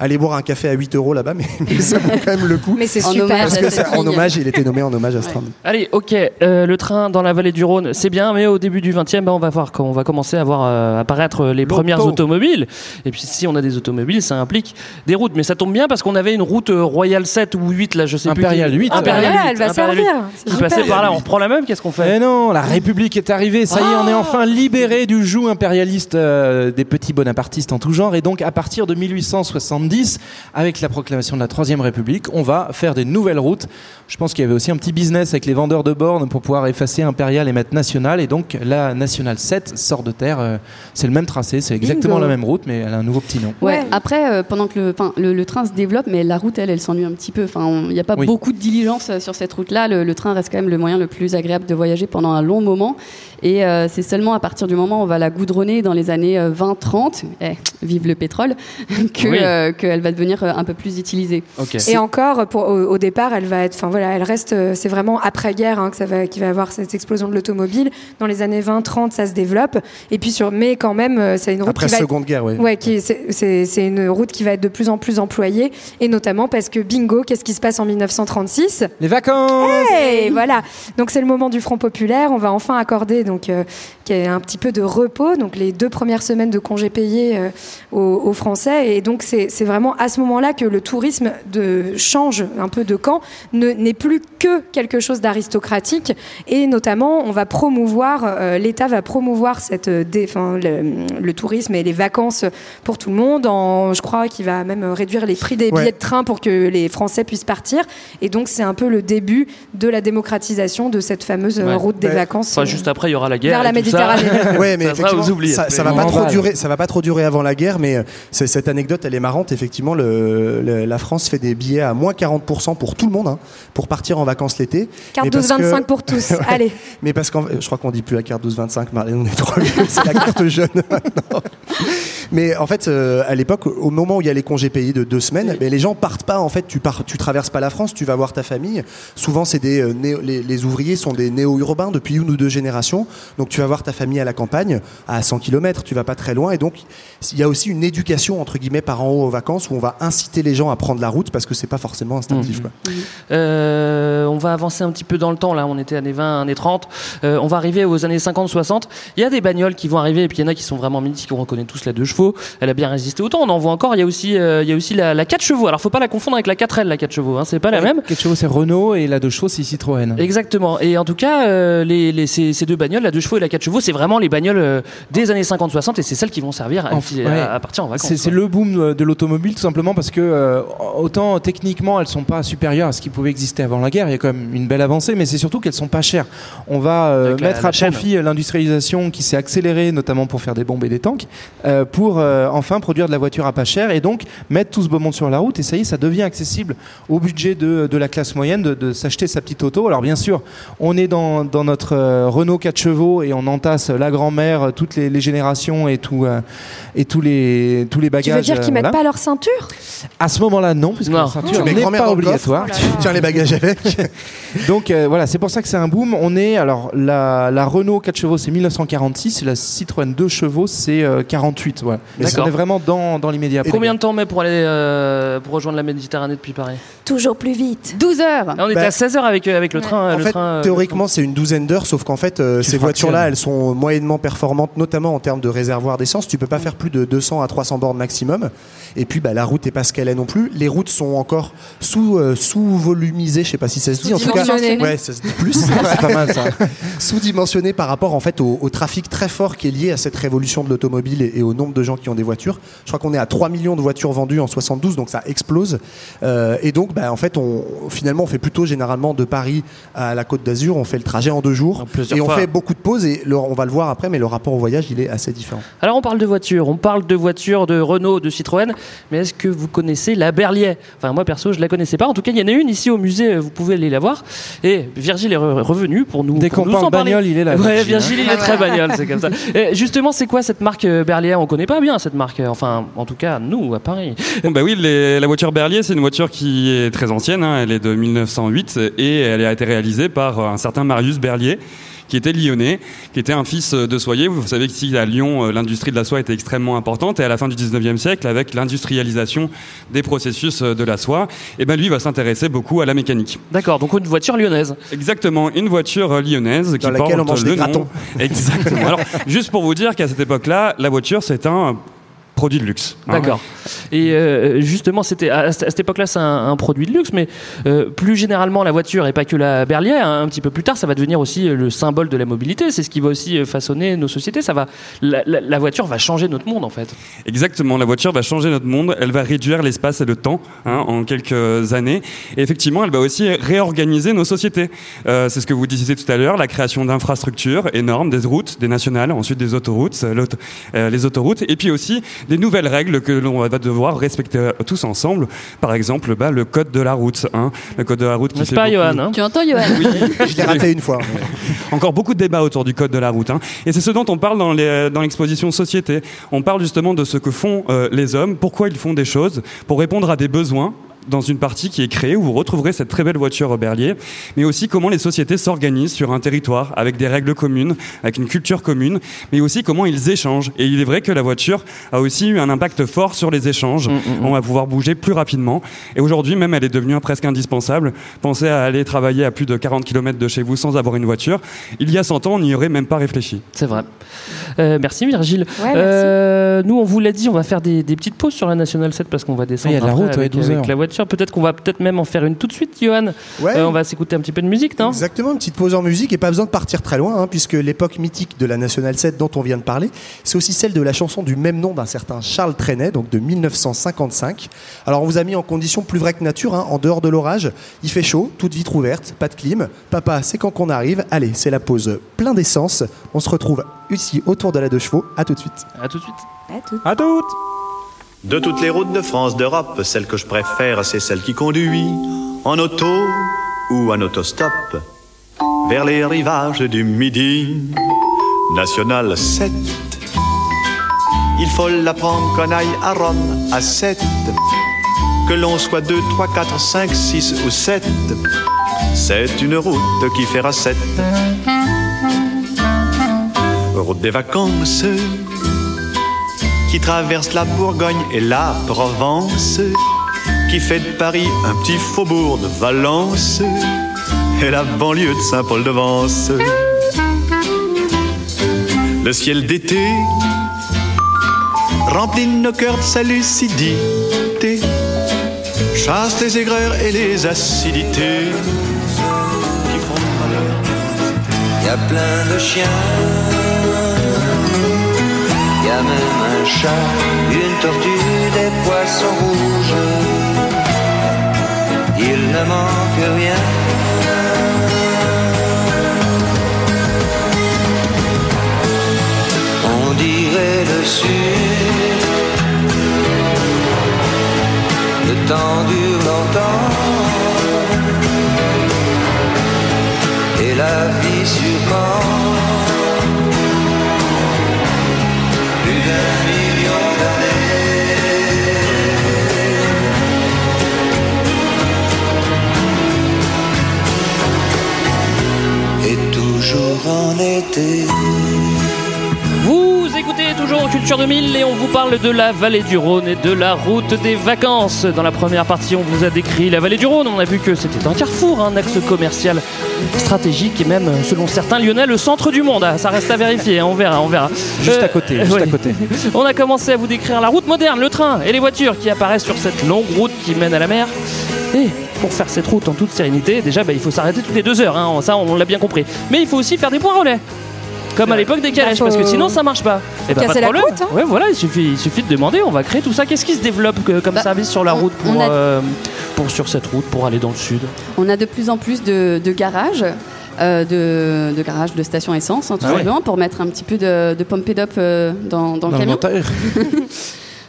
Allez boire un café à 8 € là-bas, mais ça vaut quand même le coup. Mais c'est super. Parce que il était nommé en hommage à ce train. Allez, ok, le train dans la vallée du Rhône, c'est bien, mais au début du 20e, on va commencer à voir apparaître les premières automobiles. Et puis si on a des automobiles, ça implique des routes. Mais ça tombe bien parce qu'on avait une route Royale 7 ou 8, là, je sais plus. Impériale 8. Impériale 8. Elle va servir. Je passais par là, on reprend la même, qu'est-ce qu'on fait ? Mais non, la République est arrivée, ça y est, on est enfin libéré du joug impérialiste des petits bonapartistes en tout genre. Et donc, à partir de 1870, avec la proclamation de la 3e République, on va faire des nouvelles routes. Je pense qu'il y avait aussi un petit business avec les vendeurs de bornes pour pouvoir effacer impérial et mettre national. Et donc, la Nationale 7 sort de terre. C'est le même tracé, c'est exactement la même route, mais elle a un nouveau petit nom. Ouais. Après, pendant que le train se développe, mais la route, elle s'ennuie un petit peu. Il n'y a pas beaucoup de diligence sur cette route-là. Le train reste quand même le moyen le plus agréable de voyager pendant un long moment. Et c'est seulement à partir du moment où on va la goudronner dans les années 20-30, vive le pétrole, qu'elle va devenir un peu plus utilisée. Okay. Et encore, au départ, elle va être... elle reste... C'est vraiment après-guerre qu'il va y avoir cette explosion de l'automobile. Dans les années 20-30, ça se développe. Et puis mais quand même, c'est une route après Seconde Guerre, oui. Ouais, c'est une route qui va être de plus en plus employée. Et notamment parce que, bingo, qu'est-ce qui se passe en 1936 ? Les vacances ! Voilà. Donc, c'est le moment du Front Populaire. On va enfin accorder... qui est un petit peu de repos, donc les 2 premières semaines de congés payés aux Français, et donc c'est vraiment à ce moment-là que le tourisme change un peu de camp, n'est plus que quelque chose d'aristocratique, et notamment l'État va promouvoir le tourisme et les vacances pour tout le monde, je crois qu'il va même réduire les prix des billets de train pour que les Français puissent partir, et donc c'est un peu le début de la démocratisation de cette fameuse route des vacances. Enfin, juste après, il y aura la guerre. Vers la Méditerranée. Ouais, mais ça va pas trop durer avant la guerre, mais cette anecdote, elle est marrante. Effectivement, la France fait des billets à moins 40% pour tout le monde, pour partir en vacances l'été. Carte 12-25 pour tous, allez. Mais parce que je crois qu'on dit plus la carte 12-25, Marlène, on est trop vieux, c'est la carte jeune maintenant. Mais en fait, à l'époque, au moment où il y a les congés payés de 2 semaines, mais les gens partent pas. En fait, tu traverses pas la France, tu vas voir ta famille. Souvent, les ouvriers sont des néo-urbains depuis 1 ou 2 générations. Donc, tu vas voir ta famille à la campagne, à 100 km, tu vas pas très loin. Et donc, il y a aussi une éducation, entre guillemets, par en haut aux vacances, où on va inciter les gens à prendre la route parce que c'est pas forcément instinctif. Quoi. On va avancer un petit peu dans le temps. Là, on était années 20, années 30. On va arriver aux années 50, 60. Il y a des bagnoles qui vont arriver et puis il y en a qui sont vraiment mythiques. On reconnaît tous la 2 chevaux. Elle a bien résisté au temps, on en voit encore. Il y a aussi, la 4 chevaux. Alors, faut pas la confondre avec la 4L, la 4 chevaux, c'est pas la même. 4 chevaux, c'est Renault, et la 2 chevaux, c'est Citroën. Exactement. Et en tout cas, ces 2 bagnoles, la 2 chevaux et la 4 chevaux, c'est vraiment les bagnoles des années 50-60, et c'est celles qui vont servir à partir en vacances. C'est le boom de l'automobile, tout simplement, parce que autant techniquement, elles sont pas supérieures à ce qui pouvait exister avant la guerre. Il y a quand même une belle avancée, mais c'est surtout qu'elles sont pas chères. On va mettre à profit l'industrialisation qui s'est accélérée, notamment pour faire des bombes et des tanks, pour enfin produire de la voiture à pas cher, et donc mettre tout ce beau monde sur la route, et ça y est, ça devient accessible au budget de la classe moyenne de s'acheter sa petite auto. Alors bien sûr, on est dans notre Renault 4 chevaux et on entasse la grand-mère, toutes les générations et tous les bagages. Tu veux dire qu'ils mettent pas leur ceinture ? À ce moment-là, non, puisque la ceinture n'est pas obligatoire. Tu tiens les bagages avec. Donc c'est pour ça que c'est un boom. La Renault 4 chevaux, c'est 1946, et la Citroën 2 chevaux, c'est 48. suite. Ouais. On est vraiment dans l'immédiat. Combien de temps on met pour aller pour rejoindre la Méditerranée depuis Paris ? Toujours plus vite. 12 heures. Là, on était à 16 heures avec le train. Théoriquement, c'est une douzaine d'heures, sauf qu'en fait, ces voitures-là, elles sont moyennement performantes, notamment en termes de réservoir d'essence. Tu peux pas faire plus de 200 à 300 bornes maximum. Et puis, la route n'est pas ce qu'elle est non plus. Les routes sont encore sous-volumisées, je sais pas si ça se dit. En tout cas, ouais, ça se dit plus. C'est pas mal ça. Sous-dimensionnées par rapport en fait au trafic très fort qui est lié à cette révolution de l'automobile et au nombre de gens qui ont des voitures. Je crois qu'on est à 3 millions de voitures vendues en 72, donc ça explose. Et donc, en fait, finalement, on fait plutôt généralement de Paris à la Côte d'Azur, on fait le trajet en 2 jours et on fait beaucoup de pauses. Et on va le voir après, mais le rapport au voyage, il est assez différent. Alors, on parle de voitures, de Renault, de Citroën, mais est-ce que vous connaissez la Berliet ? Enfin, moi perso, je la connaissais pas. En tout cas, il y en a une ici au musée, vous pouvez aller la voir. Et Virgile est revenu pour nous. Dès qu'on parle bagnole, il est là. Ouais, Virgile, il est très bagnole, c'est comme ça. Et justement, c'est quoi cette marque Berliet ? On connaît pas bien cette marque. Enfin, en tout cas, nous à Paris. Oui, la voiture Berliet, c'est une voiture qui est très ancienne. Elle est de 1908 et elle a été réalisée par un certain Marius Berliet, qui était lyonnais, qui était un fils de soyer. Vous savez qu'ici, à Lyon, l'industrie de la soie était extrêmement importante. Et à la fin du 19e siècle, avec l'industrialisation des processus de la soie, lui va s'intéresser beaucoup à la mécanique. D'accord, donc une voiture lyonnaise. Exactement, une voiture lyonnaise qui porte on mange le nom. Exactement. Alors, juste pour vous dire qu'à cette époque-là, la voiture, c'est un produit de luxe. D'accord. Et justement, c'était à cette époque-là, c'est un produit de luxe, mais plus généralement, la voiture et pas que la Berliet, un petit peu plus tard, ça va devenir aussi le symbole de la mobilité. C'est ce qui va aussi façonner nos sociétés. La voiture va changer notre monde, en fait. Exactement. La voiture va changer notre monde. Elle va réduire l'espace et le temps en quelques années. Et effectivement, elle va aussi réorganiser nos sociétés. C'est ce que vous disiez tout à l'heure, la création d'infrastructures énormes, des routes, des nationales, ensuite des autoroutes, les autoroutes, et puis aussi des nouvelles règles que l'on va devoir respecter tous ensemble. Par exemple, le code de la route. Le code de la route qui c'est pas beaucoup... Johan, tu entends Johan ? Oui, je l'ai raté une fois. Encore beaucoup de débats autour du code de la route. Et c'est ce dont on parle dans l'exposition Société. On parle justement de ce que font les hommes, pourquoi ils font des choses, pour répondre à des besoins, dans une partie qui est créée où vous retrouverez cette très belle voiture Berliet, mais aussi comment les sociétés s'organisent sur un territoire avec des règles communes, avec une culture commune, mais aussi comment ils échangent. Et il est vrai que la voiture a aussi eu un impact fort sur les échanges. On va pouvoir bouger plus rapidement. Et aujourd'hui, même, elle est devenue presque indispensable. Pensez à aller travailler à plus de 40 km de chez vous sans avoir une voiture. Il y a 100 ans, on n'y aurait même pas réfléchi. C'est vrai. Merci Virgile. Ouais, merci. Nous, on vous l'a dit, on va faire des petites pauses sur la Nationale 7 parce qu'on va descendre la route avec la voiture. Peut-être qu'on va même en faire une tout de suite, Johan. Ouais. On va s'écouter un petit peu de musique, non ? Exactement, une petite pause en musique et pas besoin de partir très loin, puisque l'époque mythique de la Nationale 7 dont on vient de parler, c'est aussi celle de la chanson du même nom d'un certain Charles Trenet, donc de 1955. Alors on vous a mis en condition plus vraie que nature, en dehors de l'orage. Il fait chaud, toute vitre ouverte, pas de clim. Papa, c'est quand qu'on arrive ? Allez, c'est la pause plein d'essence. On se retrouve ici autour de la 2 chevaux. À tout de suite. À tout de suite. À toutes. De toutes les routes de France, d'Europe, celle que je préfère, c'est celle qui conduit en auto ou en autostop vers les rivages du Midi. Nationale 7. Il faut l'apprendre qu'on aille à Rome à 7. Que l'on soit 2, 3, 4, 5, 6 ou 7. C'est une route qui fera 7. Route des vacances qui traverse la Bourgogne et la Provence, qui fait de Paris un petit faubourg de Valence et la banlieue de Saint-Paul-de-Vence. Le ciel d'été remplit nos cœurs de sa lucidité, chasse les aigreurs et les acidités qui font malheur. Y a plein de chiens, y a même un chat, une tortue, des poissons rouges. Il ne manque rien. On dirait le sud. Le temps dure longtemps et la vie surprend. En été. Vous écoutez toujours Culture Culture 2000 et on vous parle de la vallée du Rhône et de la route des vacances. Dans la première partie, on vous a décrit la vallée du Rhône. On a vu que c'était un carrefour, un axe commercial stratégique et même, selon certains Lyonnais, le centre du monde. Ah, ça reste à vérifier, on verra. Juste à côté, juste à côté. On a commencé à vous décrire la route moderne, le train et les voitures qui apparaissent sur cette longue route qui mène à la mer. Et pour faire cette route en toute sérénité, déjà, il faut s'arrêter toutes les 2 heures. Hein. Ça, on l'a bien compris. Mais il faut aussi faire des points relais. Comme à l'époque des calèches, parce que sinon ça marche pas. Et pas de problème. Route, hein. Ouais, voilà, il suffit de demander, on va créer tout ça. Qu'est-ce qui se développe comme service sur la route sur cette route pour aller dans le sud? On a de plus en plus de garages. De garage, de station essence, hein, tout simplement, pour mettre un petit peu de pompé d'op dans le camion.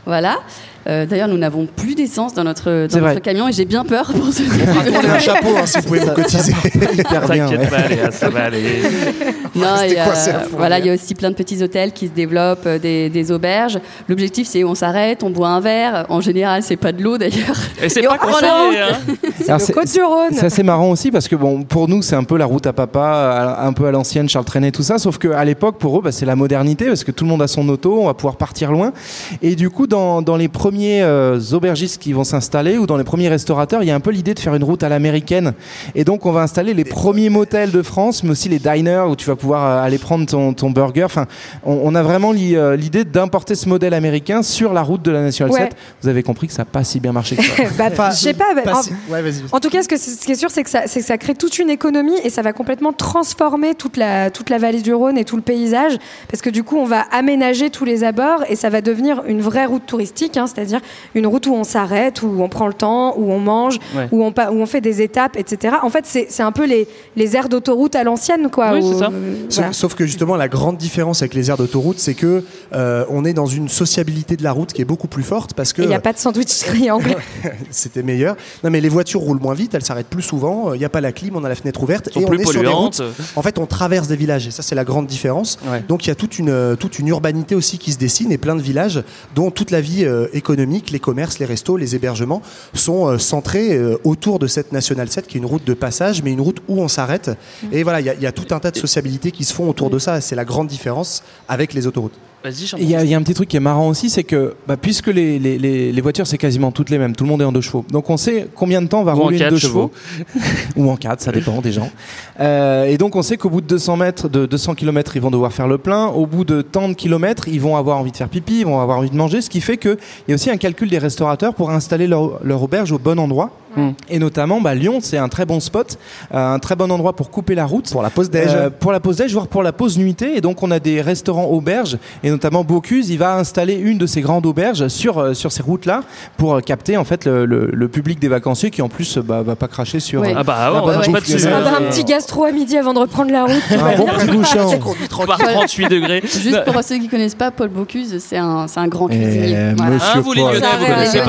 Voilà. D'ailleurs, nous n'avons plus d'essence dans notre camion et j'ai bien peur pour ce truc. Un chapeau, hein, si vous pouvez vous cotiser. T'inquiète pas, Léa, ça va aller. Non, il y a aussi plein de petits hôtels qui se développent, des auberges. L'objectif, c'est on s'arrête, on boit un verre. En général, c'est pas de l'eau d'ailleurs. Et c'est pas conseillé. C'est Côte du Rhône. C'est assez marrant aussi parce que pour nous, c'est un peu la route à papa, un peu à l'ancienne, Charles Trenet, tout ça. Sauf qu'à l'époque, pour eux, c'est la modernité parce que tout le monde a son auto, on va pouvoir partir loin. Et du coup, dans les premiers aubergistes qui vont s'installer ou dans les premiers restaurateurs, il y a un peu l'idée de faire une route à l'américaine et donc on va installer les premiers motels de France mais aussi les diners où tu vas pouvoir aller prendre ton burger. Enfin, on a vraiment l'idée d'importer ce modèle américain sur la route de la Nationale 7. Vous avez compris que ça n'a pas si bien marché que ça. Je sais pas. En tout cas, ce qui est sûr, c'est que ça crée toute une économie et ça va complètement transformer toute la vallée du Rhône et tout le paysage parce que du coup, on va aménager tous les abords et ça va devenir une vraie route touristique, hein, c'est-à-dire une route où on s'arrête, où on prend le temps, où on mange, où on fait des étapes, etc. En fait, c'est un peu les aires d'autoroute à l'ancienne, quoi. Oui, c'est ça. Sauf que justement, la grande différence avec les aires d'autoroute, c'est que on est dans une sociabilité de la route qui est beaucoup plus forte parce que il n'y a pas de sandwich triangle. C'était meilleur. Non, mais les voitures roulent moins vite, elles s'arrêtent plus souvent. Il n'y a pas la clim, on a la fenêtre ouverte et on est sur des routes. En fait, on traverse des villages et ça, c'est la grande différence. Ouais. Donc, il y a toute une urbanité aussi qui se dessine et plein de villages dont toute la vie économique, les commerces, les restos, les hébergements sont centrés autour de cette Nationale 7 qui est une route de passage mais une route où on s'arrête et voilà, il y a tout un tas de sociabilités qui se font autour de ça, c'est la grande différence avec les autoroutes. Il y a un petit truc qui est marrant aussi, c'est que puisque les voitures c'est quasiment toutes les mêmes, tout le monde est en 2 chevaux, donc on sait combien de temps on va rouler une 2 chevaux ou en 4, ça dépend des gens, et donc on sait qu'au bout de 200 km ils vont devoir faire le plein, au bout de tant de kilomètres ils vont avoir envie de faire pipi, ils vont avoir envie de manger, ce qui fait qu'il y a aussi un calcul des restaurateurs pour installer leur auberge au bon endroit. Et notamment Lyon, c'est un très bon spot, un très bon endroit pour couper la route, pour la pause déj, voire pour la pause nuitée. Et donc on a des restaurants auberges et notamment Bocuse, il va installer une de ses grandes auberges sur ces routes-là pour capter en fait le public des vacanciers qui en plus va pas cracher sur. Ouais. Un petit gastro à midi avant de reprendre la route. Un bon petit bouchon. 38 degrés. Juste pour ceux qui connaissent pas, Paul Bocuse, c'est un grand cuisinier. Voilà. Vous les Lyonnais, vous connaissez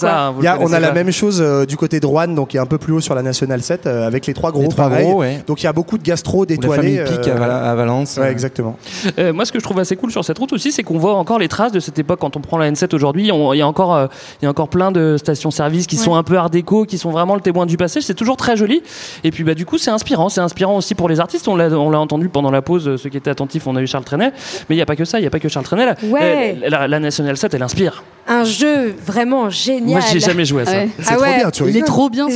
pas, non ? On a la même chose du côté de Rhône, donc il est un peu plus haut sur la Nationale 7 avec les 3 gros pareil. Donc il y a beaucoup de gastro d'étoilés. La famille Pic à Valence. Ouais, exactement. Moi, ce que je trouve assez cool sur cette route aussi, c'est qu'on voit encore les traces de cette époque. Quand on prend la N7 aujourd'hui, il y a encore plein de stations-service qui sont un peu art déco, qui sont vraiment le témoin du passé. C'est toujours très joli. Et puis du coup, c'est inspirant. C'est inspirant aussi pour les artistes. On l'a entendu pendant la pause. Ceux qui étaient attentifs, on a eu Charles Trenet. Mais il n'y a pas que ça. Il n'y a pas que Charles Trenet. Ouais. La Nationale 7, elle inspire. Un jeu vraiment génial. Moi, j'ai jamais joué à ça. Il est trop bien.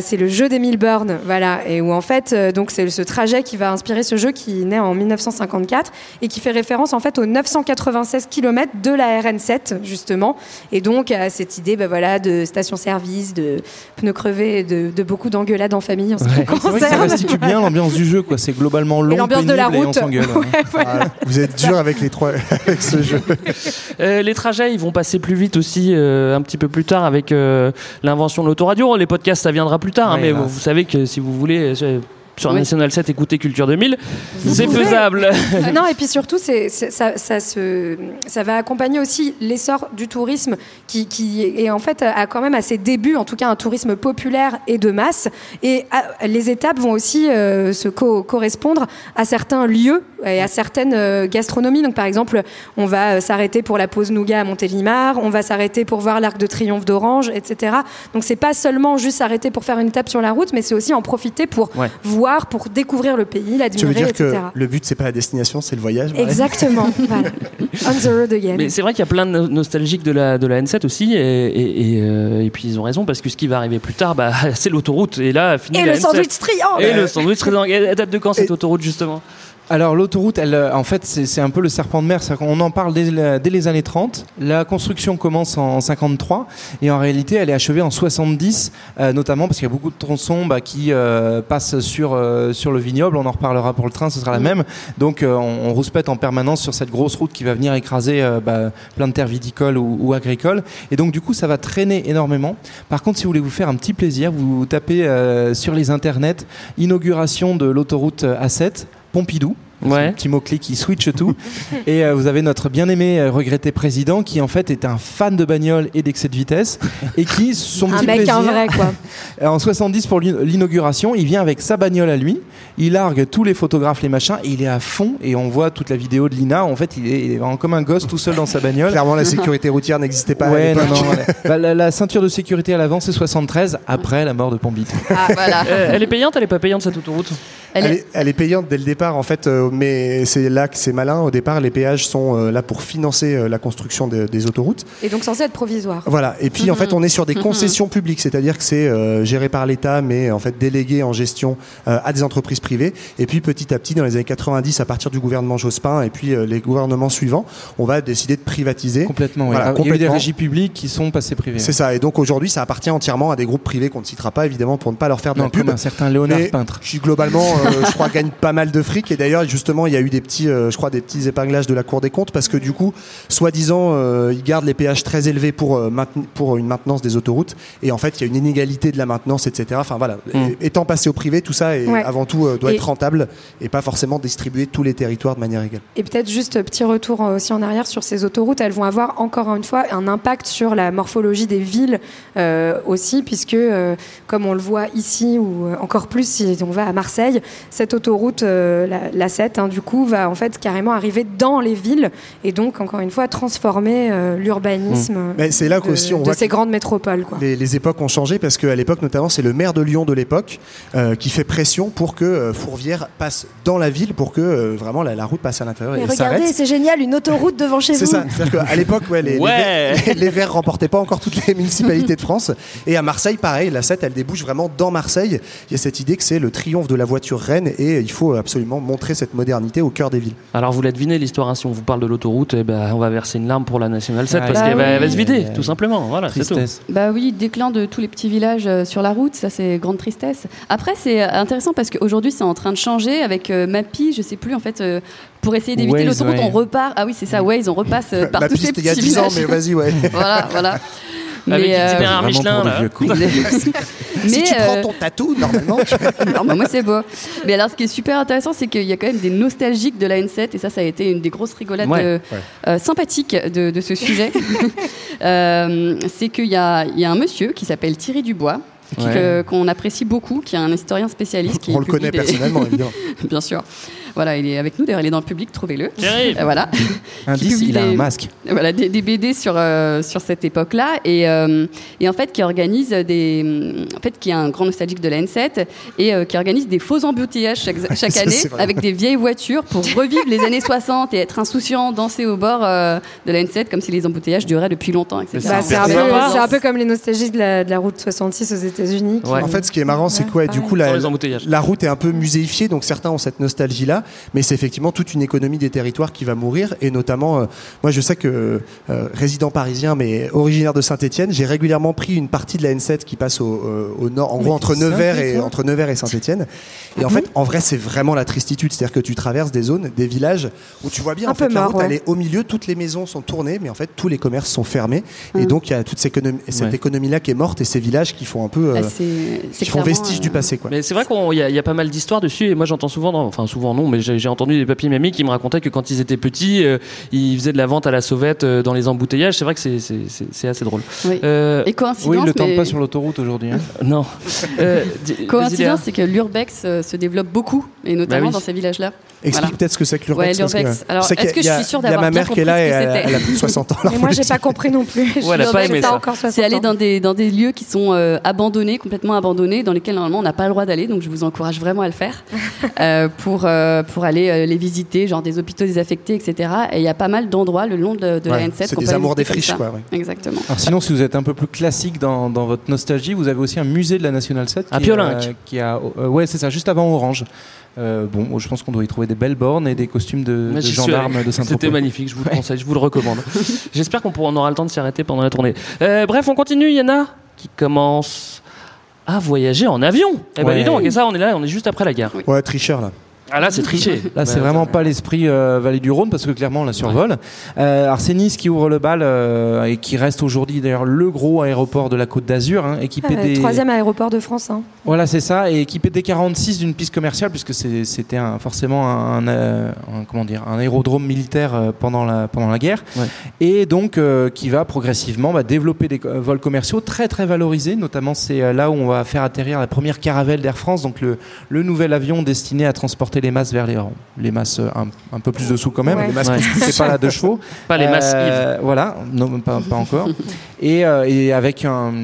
C'est le jeu d'Émile Borne, voilà, et où en fait, donc c'est ce trajet qui va inspirer ce jeu qui naît en 1954 et qui fait référence en fait aux 996 km de la RN7 justement, et donc à cette idée, de station-service, de pneus crevés, de beaucoup d'engueulades en famille. C'est vrai que ça restitue bien l'ambiance du jeu, quoi. C'est globalement long, et l'ambiance pénible, de la route. Et on s'engueule. Vous êtes dur avec les trois, avec ce jeu. Les trajets, ils vont passer plus vite aussi, un petit peu plus tard avec. L'invention de l'autoradio, les podcasts ça viendra plus tard, mais vous savez que si vous voulez sur Nationale 7 écouter Culture 2000, c'est faisable. Non, et puis surtout ça va accompagner aussi l'essor du tourisme qui est en fait a quand même à ses débuts en tout cas un tourisme populaire et de masse, et les étapes vont aussi se correspondre à certains lieux et à certaines gastronomies. Donc par exemple, on va s'arrêter pour la pause nougat à Montélimar, on va s'arrêter pour voir l'Arc de Triomphe d'Orange, etc. Donc c'est pas seulement juste s'arrêter pour faire une étape sur la route, mais c'est aussi en profiter pour voir voir pour découvrir le pays, l'admirer, etc. Tu veux dire etc. que le but, c'est pas la destination, c'est le voyage. Exactement. Voilà. On the road again. Mais c'est vrai qu'il y a plein de nostalgiques de la N7 aussi, et puis ils ont raison, parce que ce qui va arriver plus tard, bah, c'est l'autoroute. Et là, fini la N7. Et le sandwich triangle. Elle date de quand cette autoroute, justement ? Alors l'autoroute, elle, en fait, c'est un peu le serpent de mer. On en parle dès les années 30. La construction commence en 53 et en réalité, elle est achevée en 70, notamment parce qu'il y a beaucoup de tronçons qui passent sur le vignoble. On en reparlera pour le train, ce sera la même. Donc on rouspète en permanence sur cette grosse route qui va venir écraser plein de terres viticoles ou agricoles. Et donc du coup, ça va traîner énormément. Par contre, si vous voulez vous faire un petit plaisir, vous tapez sur les internets « Inauguration de l'autoroute A7 ». Pompidou, un petit mot-clé qui switch tout. Et vous avez notre bien-aimé regretté président qui en fait est un fan de bagnole et d'excès de vitesse et qui, son petit plaisir... Un mec, un vrai quoi. En 70 pour l'inauguration, il vient avec sa bagnole à lui, il largue tous les photographes, les machins, et il est à fond, et on voit toute la vidéo de Lina, en fait il est vraiment comme un gosse tout seul dans sa bagnole. Clairement la sécurité routière n'existait pas à l'époque. Non. Bah, la ceinture de sécurité à l'avant c'est 73, après la mort de Pompidou. Ah, voilà. Elle est payante, elle est pas payante cette autoroute? Elle est payante dès le départ en fait, mais c'est là que c'est malin. Au départ, les péages sont là pour financer la construction des autoroutes. Et donc censé être provisoire. Voilà. Et puis en fait, on est sur des concessions publiques, c'est-à-dire que c'est géré par l'État, mais en fait délégué en gestion à des entreprises privées. Et puis petit à petit, dans les années 90, à partir du gouvernement Jospin et puis les gouvernements suivants, on va décider de privatiser. Complètement. Voilà, complètement. Il y a eu des régies publiques qui sont passées privées. C'est ça. Et donc aujourd'hui, ça appartient entièrement à des groupes privés qu'on ne citera pas évidemment pour ne pas leur faire de la pub. Comme un certain Léonard Peintre. Qui globalement. Je crois gagne pas mal de fric, et d'ailleurs justement il y a eu des petits épinglages de la Cour des comptes parce que du coup soi-disant ils gardent les péages très élevés pour une maintenance des autoroutes, et en fait il y a une inégalité de la maintenance, etc. Enfin voilà, étant passé au privé tout ça avant tout doit être rentable et pas forcément distribuer tous les territoires de manière égale. Et peut-être juste petit retour aussi en arrière sur ces autoroutes, elles vont avoir encore une fois un impact sur la morphologie des villes aussi, puisque comme on le voit ici ou encore plus si on va à Marseille, cette autoroute, la 7, du coup, va en fait carrément arriver dans les villes et donc, encore une fois, transformer l'urbanisme Mais c'est là qu'aussi on voit ces grandes métropoles. Quoi. Les époques ont changé parce qu'à l'époque, notamment, c'est le maire de Lyon de l'époque qui fait pression pour que Fourvière passe dans la ville, pour que vraiment la route passe à l'intérieur et s'arrête. Regardez, c'est génial, une autoroute devant chez vous. C'est ça, c'est-à-dire qu'à l'époque, les Verts remportaient pas encore toutes les municipalités de France. Et à Marseille, pareil, la 7, elle débouche vraiment dans Marseille. Il y a cette idée que c'est le triomphe de la voiture reine, et il faut absolument montrer cette modernité au cœur des villes. Alors vous la devinez l'histoire, hein, si on vous parle de l'autoroute, eh ben, on va verser une larme pour la Nationale 7 parce qu'elle va se vider tout simplement, voilà, c'est tout. Bah oui, déclin de tous les petits villages sur la route, ça c'est grande tristesse. Après c'est intéressant parce qu'aujourd'hui c'est en train de changer avec Mappy, je sais plus en fait, pour essayer d'éviter Waze, l'autoroute on repart, ah oui c'est ça, Waze on repasse par tous ces petits villages. Il y a 10 ans mais vas-y voilà. Avec un Michelin là. Si tu prends ton tatou normalement moi c'est beau. Mais alors ce qui est super intéressant, c'est qu'il y a quand même des nostalgiques de la N7, et ça a été une des grosses rigolades sympathiques de ce sujet. C'est qu'il y a un monsieur qui s'appelle Thierry Dubois, qu'on apprécie beaucoup, qui est un historien spécialiste. On le connaît personnellement, évidemment. Bien sûr. Voilà, il est avec nous, d'ailleurs, il est dans le public, trouvez-le. Voilà. Indice, il a un masque. Voilà, des BD sur cette époque-là, et en fait, qui organise qui est un grand nostalgique de la N7, et qui organise des faux embouteillages chaque année, avec des vieilles voitures pour revivre les années 60 et être insouciant, danser au bord de la N7, comme si les embouteillages duraient depuis longtemps, etc. C'est un peu comme les nostalgiques de la route 66 aux États-Unis. Ouais. En fait, ce qui est marrant, c'est que du coup, la route est un peu muséifiée, donc certains ont cette nostalgie-là. Mais c'est effectivement toute une économie des territoires qui va mourir, et notamment moi je sais que résident parisien mais originaire de Saint-Étienne, j'ai régulièrement pris une partie de la N7 qui passe au nord, en gros entre Nevers et Saint-Étienne, et en fait en vrai c'est vraiment la tristitude, c'est-à-dire que tu traverses des zones, des villages où tu vois bien en fait la route elle est au milieu, toutes les maisons sont tournées mais en fait tous les commerces sont fermés, et donc il y a toute cette économie là qui est morte, et ces villages qui font un peu qui font vestige du passé quoi. Mais c'est vrai qu'il y a pas mal d'histoires dessus, et moi j'entends souvent non, mais j'ai entendu des papiers mamies qui me racontaient que quand ils étaient petits, ils faisaient de la vente à la sauvette dans les embouteillages. C'est vrai que c'est assez drôle. Oui. Et coïncidence. Oui, le temps mais... pas sur l'autoroute aujourd'hui. Hein. Non. Coïncidence, c'est que l'urbex se développe beaucoup, et notamment dans ces villages-là. Explique peut-être ce que c'est que l'urbex. Ouais, l'urbex. Alors, est-ce que je suis sûre d'avoir bien compris ce que c'était ? Il y a ma mère qui est là, elle a plus de 60 ans. Mais moi, j'ai pas compris non plus. Elle a pas aimé ça. C'est aller dans des lieux qui sont abandonnés, complètement abandonnés, dans lesquels normalement on n'a pas le droit d'aller. Donc, je vous encourage vraiment à le faire pour aller les visiter, genre des hôpitaux désaffectés, etc. Et il y a pas mal d'endroits le long de la N7. C'est des amours des friches, quoi. Ouais. Exactement. Alors, sinon, si vous êtes un peu plus classique dans votre nostalgie, vous avez aussi un musée de la Nationale 7 à Piolinc, qui a, ouais, c'est ça, juste avant Orange. Bon, je pense qu'on doit y trouver des belles bornes et des costumes de gendarmes de Saint-Tropez. C'était magnifique, je vous le conseille, je vous le recommande. J'espère qu'on aura le temps de s'y arrêter pendant la tournée. Bref, on continue, Yana qui commence à voyager en avion. Eh ben dis donc, et ça on est là, on est juste après la gare. Ouais, tricheur là. Ah là, c'est triché. Là, c'est vraiment pas l'esprit Vallée du Rhône, parce que clairement, on la survole. Alors, c'est Nice qui ouvre le bal et qui reste aujourd'hui, d'ailleurs, le gros aéroport de la Côte d'Azur, hein, équipé des... Troisième aéroport de France. Hein. Voilà, c'est ça, et équipé des 46 d'une piste commerciale, puisque c'était forcément un aérodrome militaire pendant la guerre, et donc qui va progressivement développer des vols commerciaux très, très valorisés, notamment c'est là où on va faire atterrir la première caravelle d'Air France, donc le nouvel avion destiné à transporter les masses vers les masses un peu plus dessous quand même, les masses c'est pas la de chevaux, pas les masses Yves. Voilà, non, pas encore. Et avec un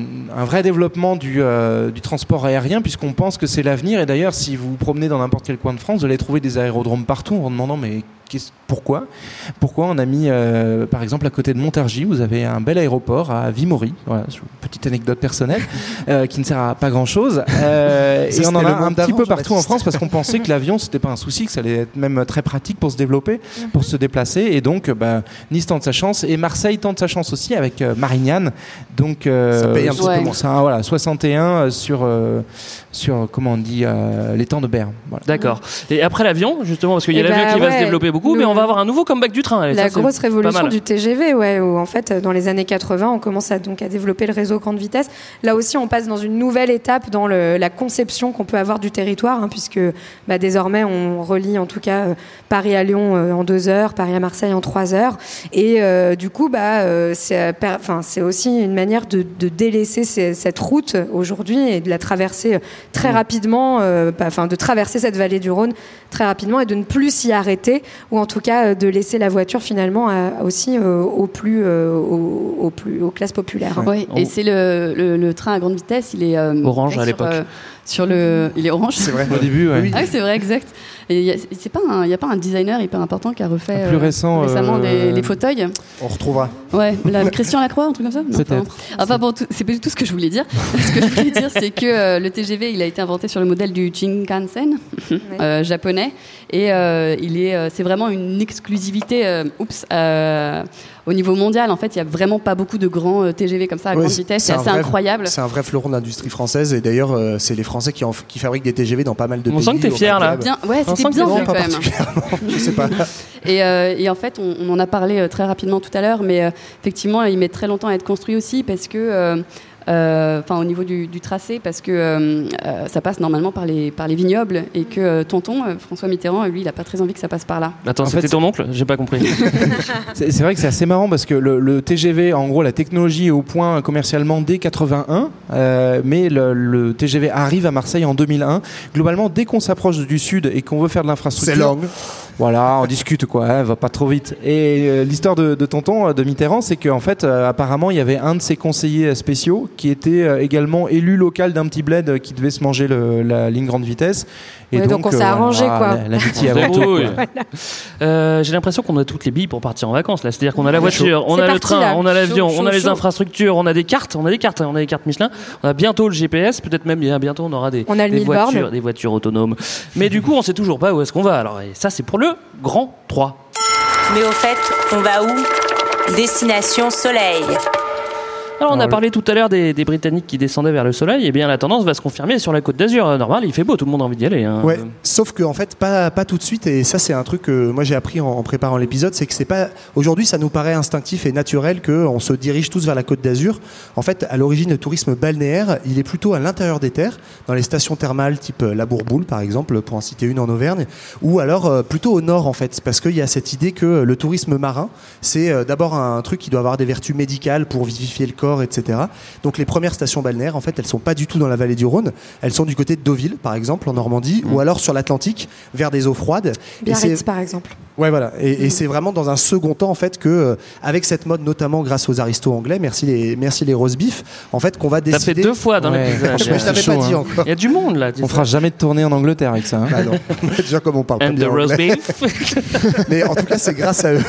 vrai développement du transport aérien, puisqu'on pense que c'est l'avenir. Et d'ailleurs, si vous vous promenez dans n'importe quel coin de France, vous allez trouver des aérodromes partout en demandant mais pourquoi on a mis par exemple à côté de Montargis, vous avez un bel aéroport à Vimory, voilà, petite anecdote personnelle qui ne sert à pas grand chose et on en a un petit peu partout en France, parce qu'on pensait que l'avion c'était pas un souci, que ça allait être même très pratique pour se développer, pour se déplacer, et donc Nice tente sa chance et Marseille tente sa chance aussi avec Marignane, donc ça paye un petit peu moins, ça, voilà, 61 sur comment on dit l'étang de Berre, voilà. D'accord, et après l'avion justement, parce qu'il y a l'avion qui va se développer beaucoup. Mais on va avoir un nouveau comeback du train. Allez, la grosse révolution du TGV, où en fait, dans les années 80, on commence à développer le réseau grande vitesse. Là aussi, on passe dans une nouvelle étape dans la conception qu'on peut avoir du territoire, hein, puisque désormais, on relie en tout cas Paris à Lyon en 2 heures, Paris à Marseille en 3 heures. Et du coup, c'est aussi une manière de délaisser cette route aujourd'hui et de la traverser très rapidement, de traverser cette vallée du Rhône très rapidement et de ne plus s'y arrêter, ou en tout cas de laisser la voiture finalement aussi aux classes populaires. Hein. Oui, et c'est le train à grande vitesse, il est orange à l'époque. Il est orange. C'est vrai. Au début, oui. Ah, c'est vrai, exact. Il n'y a pas un designer hyper important qui a refait récemment les fauteuils. On retrouvera. Ouais, Christian Lacroix, un truc comme ça. Non, peut-être. Enfin bon, c'est pas du tout ce que je voulais dire. Ce que je voulais dire, c'est que le TGV, il a été inventé sur le modèle du Shinkansen japonais, et c'est vraiment une exclusivité. Au niveau mondial, en fait, il n'y a vraiment pas beaucoup de grands TGV comme ça à grande vitesse. C'est assez incroyable. C'est un vrai fleuron de l'industrie française. Et d'ailleurs, c'est les Français qui fabriquent des TGV dans pas mal de pays. On sent que t'es fier, là. C'était bien vu, quand même. Je sais pas. Et en fait, on en a parlé très rapidement tout à l'heure. Mais effectivement, il met très longtemps à être construit aussi parce que... au niveau du tracé, parce que ça passe normalement par les vignobles, et que tonton François Mitterrand, lui, il n'a pas très envie que ça passe par là. Attends, c'était ton oncle ? J'ai pas compris. C'est vrai que c'est assez marrant parce que le TGV, en gros, la technologie est au point commercialement dès 81, mais le TGV arrive à Marseille en 2001. Globalement, dès qu'on s'approche du sud et qu'on veut faire de l'infrastructure, c'est long. Voilà, on discute quoi, hein, va pas trop vite. Et l'histoire de tonton de Mitterrand, c'est qu'en fait, apparemment, il y avait un de ses conseillers spéciaux qui était également élu local d'un petit bled qui devait se manger la ligne grande vitesse. Et donc on s'est arrangé quoi. L'amitié avec tout. Voilà. J'ai l'impression qu'on a toutes les billes pour partir en vacances là. C'est-à-dire qu'on a la voiture, on a le train, on a l'avion, on a les infrastructures, on a des cartes, on a des cartes Michelin. On a bientôt le GPS, peut-être même bientôt on aura des voitures autonomes. Mais du coup, on sait toujours pas où est-ce qu'on va. Alors et ça, c'est pour le Grand 3. Mais au fait, on va où ? Destination Soleil. Alors, on a parlé tout à l'heure des Britanniques qui descendaient vers le soleil. Eh bien, la tendance va se confirmer sur la Côte d'Azur. Normal, il fait beau, tout le monde a envie d'y aller. Hein. Ouais. Sauf que, en fait, pas tout de suite. Et ça, c'est un truc que moi j'ai appris en préparant l'épisode, c'est que c'est pas. Aujourd'hui, ça nous paraît instinctif et naturel qu'on se dirige tous vers la Côte d'Azur. En fait, à l'origine, le tourisme balnéaire, il est plutôt à l'intérieur des terres, dans les stations thermales, type La Bourboule, par exemple, pour en citer une en Auvergne, ou alors plutôt au nord, en fait, parce qu'il y a cette idée que le tourisme marin, c'est d'abord un truc qui doit avoir des vertus médicales pour vivifier le corps, etc. Donc les premières stations balnéaires, en fait, elles sont pas du tout dans la vallée du Rhône, elles sont du côté de Deauville, par exemple, en Normandie, ou alors sur l'Atlantique, vers des eaux froides. Biarritz, par exemple. Ouais, voilà. Et c'est vraiment dans un second temps, en fait, que avec cette mode, notamment grâce aux aristos anglais, merci les roast beef, en fait, qu'on va décider. Ça fait deux fois dans l'épisode. Je t'avais pas dit encore. Il y a du monde là. On fera jamais de tournée en Angleterre avec ça. Hein. Bah non. Déjà comme on parle pas de roast beef. Mais en tout cas, c'est grâce à eux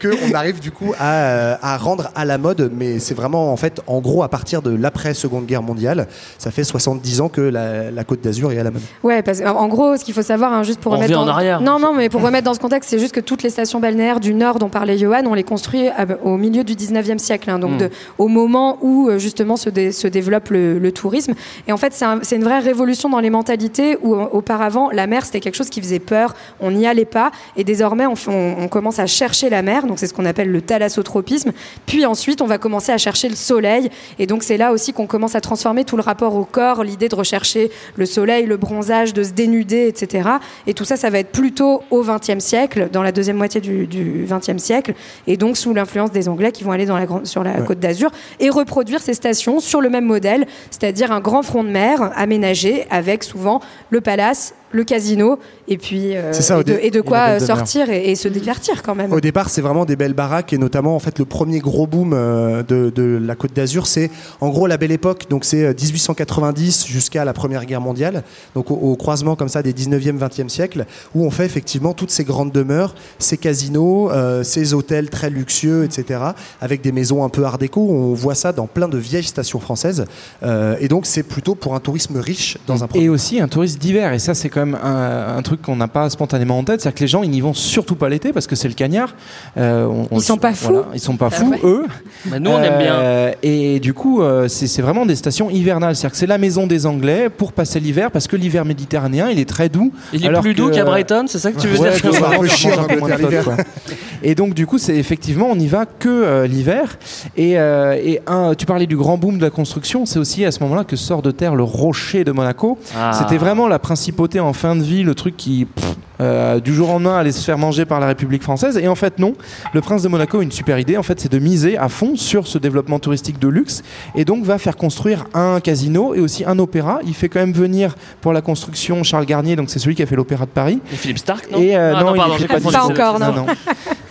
qu'on arrive du coup à rendre à la mode. Mais c'est vraiment en fait, en gros, à partir de l'après Seconde Guerre mondiale, ça fait 70 ans que la Côte d'Azur est à la mode. Ouais, parce qu'en gros, ce qu'il faut savoir, hein, juste pour remettre en arrière. Non, mais pour remettre dans ce contexte, c'est juste que toutes les stations balnéaires du Nord dont parlait Johan, on les construit au milieu du 19e siècle, hein, donc au moment où justement se développe le tourisme. Et en fait, c'est une vraie révolution dans les mentalités où auparavant, la mer, c'était quelque chose qui faisait peur, on n'y allait pas, et désormais, on commence à chercher la mer, donc c'est ce qu'on appelle le thalassotropisme, puis ensuite, on va commencer à chercher le soleil, et donc c'est là aussi qu'on commence à transformer tout le rapport au corps, l'idée de rechercher le soleil, le bronzage, de se dénuder, etc. Et tout ça, ça va être plutôt au XXe siècle, dans la deuxième moitié du XXe siècle, et donc sous l'influence des Anglais qui vont aller sur la Côte d'Azur et reproduire ces stations sur le même modèle, c'est-à-dire un grand front de mer aménagé avec souvent le palace, le casino et puis de quoi sortir et se divertir quand même. Au départ, c'est vraiment des belles baraques et notamment en fait le premier gros boom de la Côte d'Azur, c'est en gros la Belle Époque, donc c'est 1890 jusqu'à la Première Guerre mondiale, donc au croisement comme ça des 19e, 20e siècle où on fait effectivement toutes ces grandes demeures, ces casinos, ces hôtels très luxueux, etc. avec des maisons un peu art déco, on voit ça dans plein de vieilles stations françaises et donc c'est plutôt pour un tourisme riche dans un premier et aussi un tourisme divers et ça c'est quand même un truc qu'on n'a pas spontanément en tête, c'est-à-dire que les gens ils n'y vont surtout pas l'été parce que c'est le cagnard. Ils sont pas fous. Voilà, ils sont pas fous, eux. Bah nous on aime bien. Et du coup, c'est vraiment des stations hivernales, c'est-à-dire que c'est la maison des Anglais pour passer l'hiver parce que l'hiver méditerranéen il est très doux. Il est plus doux qu'à Brighton, c'est ça que tu veux dire que ça rechire l'hiver. Et donc du coup, c'est effectivement on n'y va que l'hiver. Et tu parlais du grand boom de la construction, c'est aussi à ce moment-là que sort de terre le rocher de Monaco. Ah. C'était vraiment la principauté en fin de vie, le truc qui du jour au lendemain allait se faire manger par la République française et en fait non, le prince de Monaco a une super idée en fait, c'est de miser à fond sur ce développement touristique de luxe et donc va faire construire un casino et aussi un opéra. Il fait quand même venir pour la construction Charles Garnier, donc c'est celui qui a fait l'opéra de Paris et Philippe Starck non, pas encore.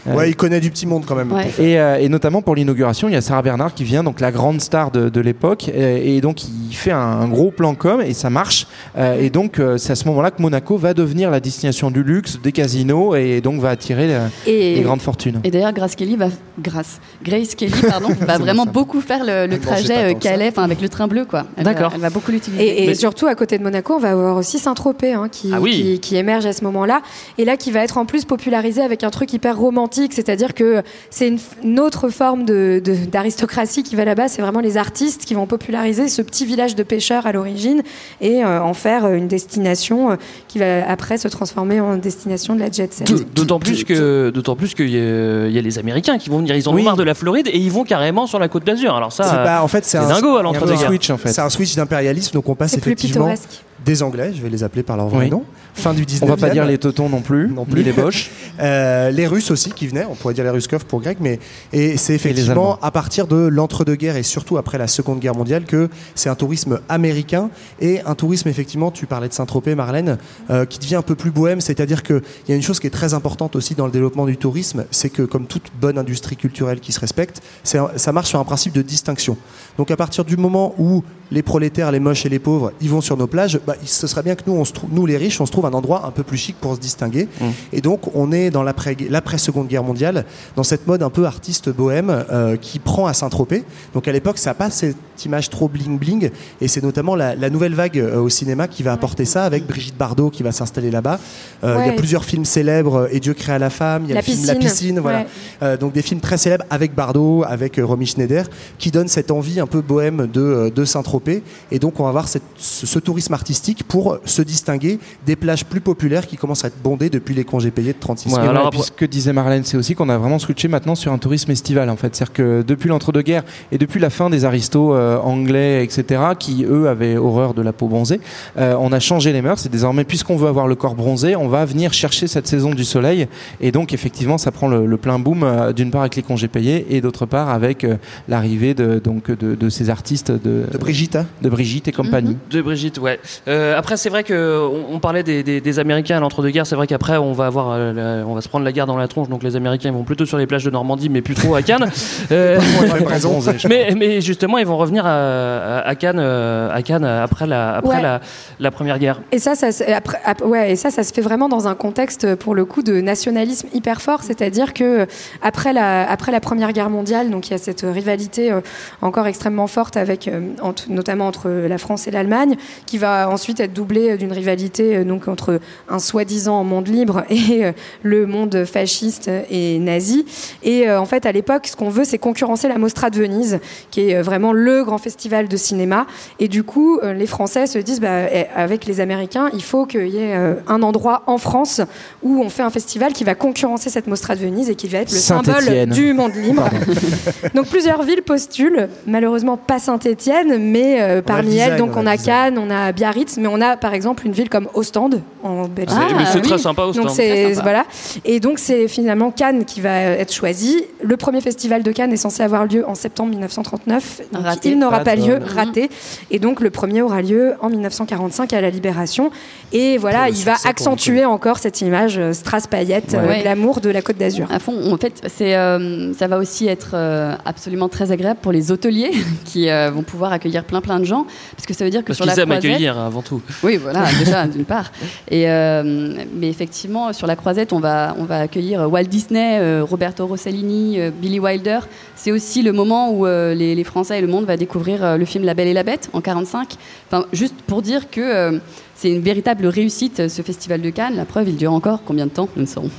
Ouais, il connaît du petit monde quand même. Ouais. Et notamment pour l'inauguration, il y a Sarah Bernhardt qui vient, donc la grande star de l'époque, et donc il fait un gros plan com et ça marche. Et donc c'est à ce moment-là que Monaco va devenir la destination du luxe, des casinos, et donc va attirer les grandes fortunes. Et d'ailleurs, Grace Kelly va vraiment beaucoup faire le trajet Calais, avec le train bleu, quoi. Elle va beaucoup l'utiliser. Et surtout à côté de Monaco, on va avoir aussi Saint-Tropez qui émerge à ce moment-là, et là qui va être en plus popularisé avec un truc hyper romantique. C'est-à-dire que c'est une autre forme d'aristocratie qui va là-bas. C'est vraiment les artistes qui vont populariser ce petit village de pêcheurs à l'origine et en faire une destination qui va après se transformer en destination de la jet set. D'autant plus qu'il y a les Américains qui vont venir. Ils ont marre de la Floride et ils vont carrément sur la Côte d'Azur. Alors ça, c'est dingo à l'entre-deux-guerres. C'est un switch d'impérialisme, donc on passe effectivement des Anglais, je vais les appeler par leur vrai nom. Fin du 19e. On va pas dire les Teutons non plus. Ni les Boches. Les Russes aussi qui venaient, on pourrait dire les Ruskov pour grec, mais et c'est effectivement à partir de l'entre-deux-guerres et surtout après la Seconde Guerre mondiale que c'est un tourisme américain et un tourisme effectivement, tu parlais de Saint-Tropez Marlène, qui devient un peu plus bohème, c'est-à-dire qu'il y a une chose qui est très importante aussi dans le développement du tourisme, c'est que comme toute bonne industrie culturelle qui se respecte, ça marche sur un principe de distinction. Donc à partir du moment où les prolétaires, les moches et les pauvres, ils vont sur nos plages, bah, ce serait bien que nous, nous les riches, on se trouve un endroit un peu plus chic pour se distinguer. Mmh. Et donc on est dans l'après-Seconde Guerre mondiale, dans cette mode un peu artiste bohème qui prend à Saint-Tropez. Donc à l'époque, ça n'a pas cette image trop bling-bling, et c'est notamment la nouvelle vague au cinéma qui va apporter ça, avec Brigitte Bardot qui va s'installer là-bas. Il y a plusieurs films célèbres, Et Dieu créa la femme, il y a le film La Piscine, voilà. Donc des films très célèbres avec Bardot, avec Romy Schneider, qui donnent cette envie un peu bohème de Saint-Tropez. Et donc on va avoir ce tourisme artistique pour se distinguer des plages plus populaires qui commencent à être bondées depuis les congés payés de 36 ans. Alors, puis ce que disait Marlène, c'est aussi qu'on a vraiment switché maintenant sur un tourisme estival, en fait. C'est-à-dire que depuis l'entre-deux-guerres et depuis la fin des aristos anglais, etc., qui eux avaient horreur de la peau bronzée, on a changé les mœurs. Et désormais, puisqu'on veut avoir le corps bronzé, on va venir chercher cette saison du soleil. Et donc effectivement, ça prend le plein boom, d'une part avec les congés payés et d'autre part avec l'arrivée de ces artistes de Brigitte, hein. De Brigitte et compagnie. Mm-hmm. De Brigitte, ouais. Après, c'est vrai qu'on parlait des Américains à l'entre-deux-guerres. C'est vrai qu'après, on va se prendre la guerre dans la tronche. Donc les Américains, ils vont plutôt sur les plages de Normandie, mais plus trop à Cannes. Mais justement, ils vont revenir à Cannes après la Première Guerre. Et ça se fait vraiment dans un contexte, pour le coup, de nationalisme hyper fort. C'est-à-dire que après la Première Guerre mondiale, donc il y a cette rivalité encore extrêmement forte avec notamment entre la France et l'Allemagne, qui va ensuite être doublée d'une rivalité donc entre un soi-disant monde libre et le monde fasciste et nazi. Et en fait, à l'époque, ce qu'on veut, c'est concurrencer la Mostra de Venise, qui est vraiment le grand festival de cinéma. Et du coup, les Français se disent, bah, avec les Américains, il faut qu'il y ait un endroit en France où on fait un festival qui va concurrencer cette Mostra de Venise et qui va être le symbole du monde libre. Donc plusieurs villes postulent, malheureusement pas Saint-Étienne, mais parmi elles, donc on a Cannes, on a Biarritz, mais on a par exemple une ville comme Ostende en Belgique. Mais c'est très sympa, Ostende. Donc c'est sympa. Voilà. Et donc c'est finalement Cannes qui va être choisie. Le premier festival de Cannes est censé avoir lieu en septembre 1939. Il n'aura pas lieu, raté. Et donc le premier aura lieu en 1945 à la Libération. Et voilà, il va accentuer encore cette image strass-paillettes, l'amour de la Côte d'Azur. À fond, en fait, ça va aussi être absolument très agréable pour les hôteliers qui vont pouvoir accueillir plein de gens, parce que ça veut dire que sur la Croisette... Parce qu'ils aiment accueillir avant tout. Oui, voilà, déjà, d'une part. Mais effectivement, sur la Croisette, on va accueillir Walt Disney, Roberto Rossellini, Billy Wilder. C'est aussi le moment où les Français et le monde va découvrir le film La Belle et la Bête, en 1945. Enfin, juste pour dire que c'est une véritable réussite, ce festival de Cannes. La preuve, il dure encore combien de temps ? Nous ne saurons.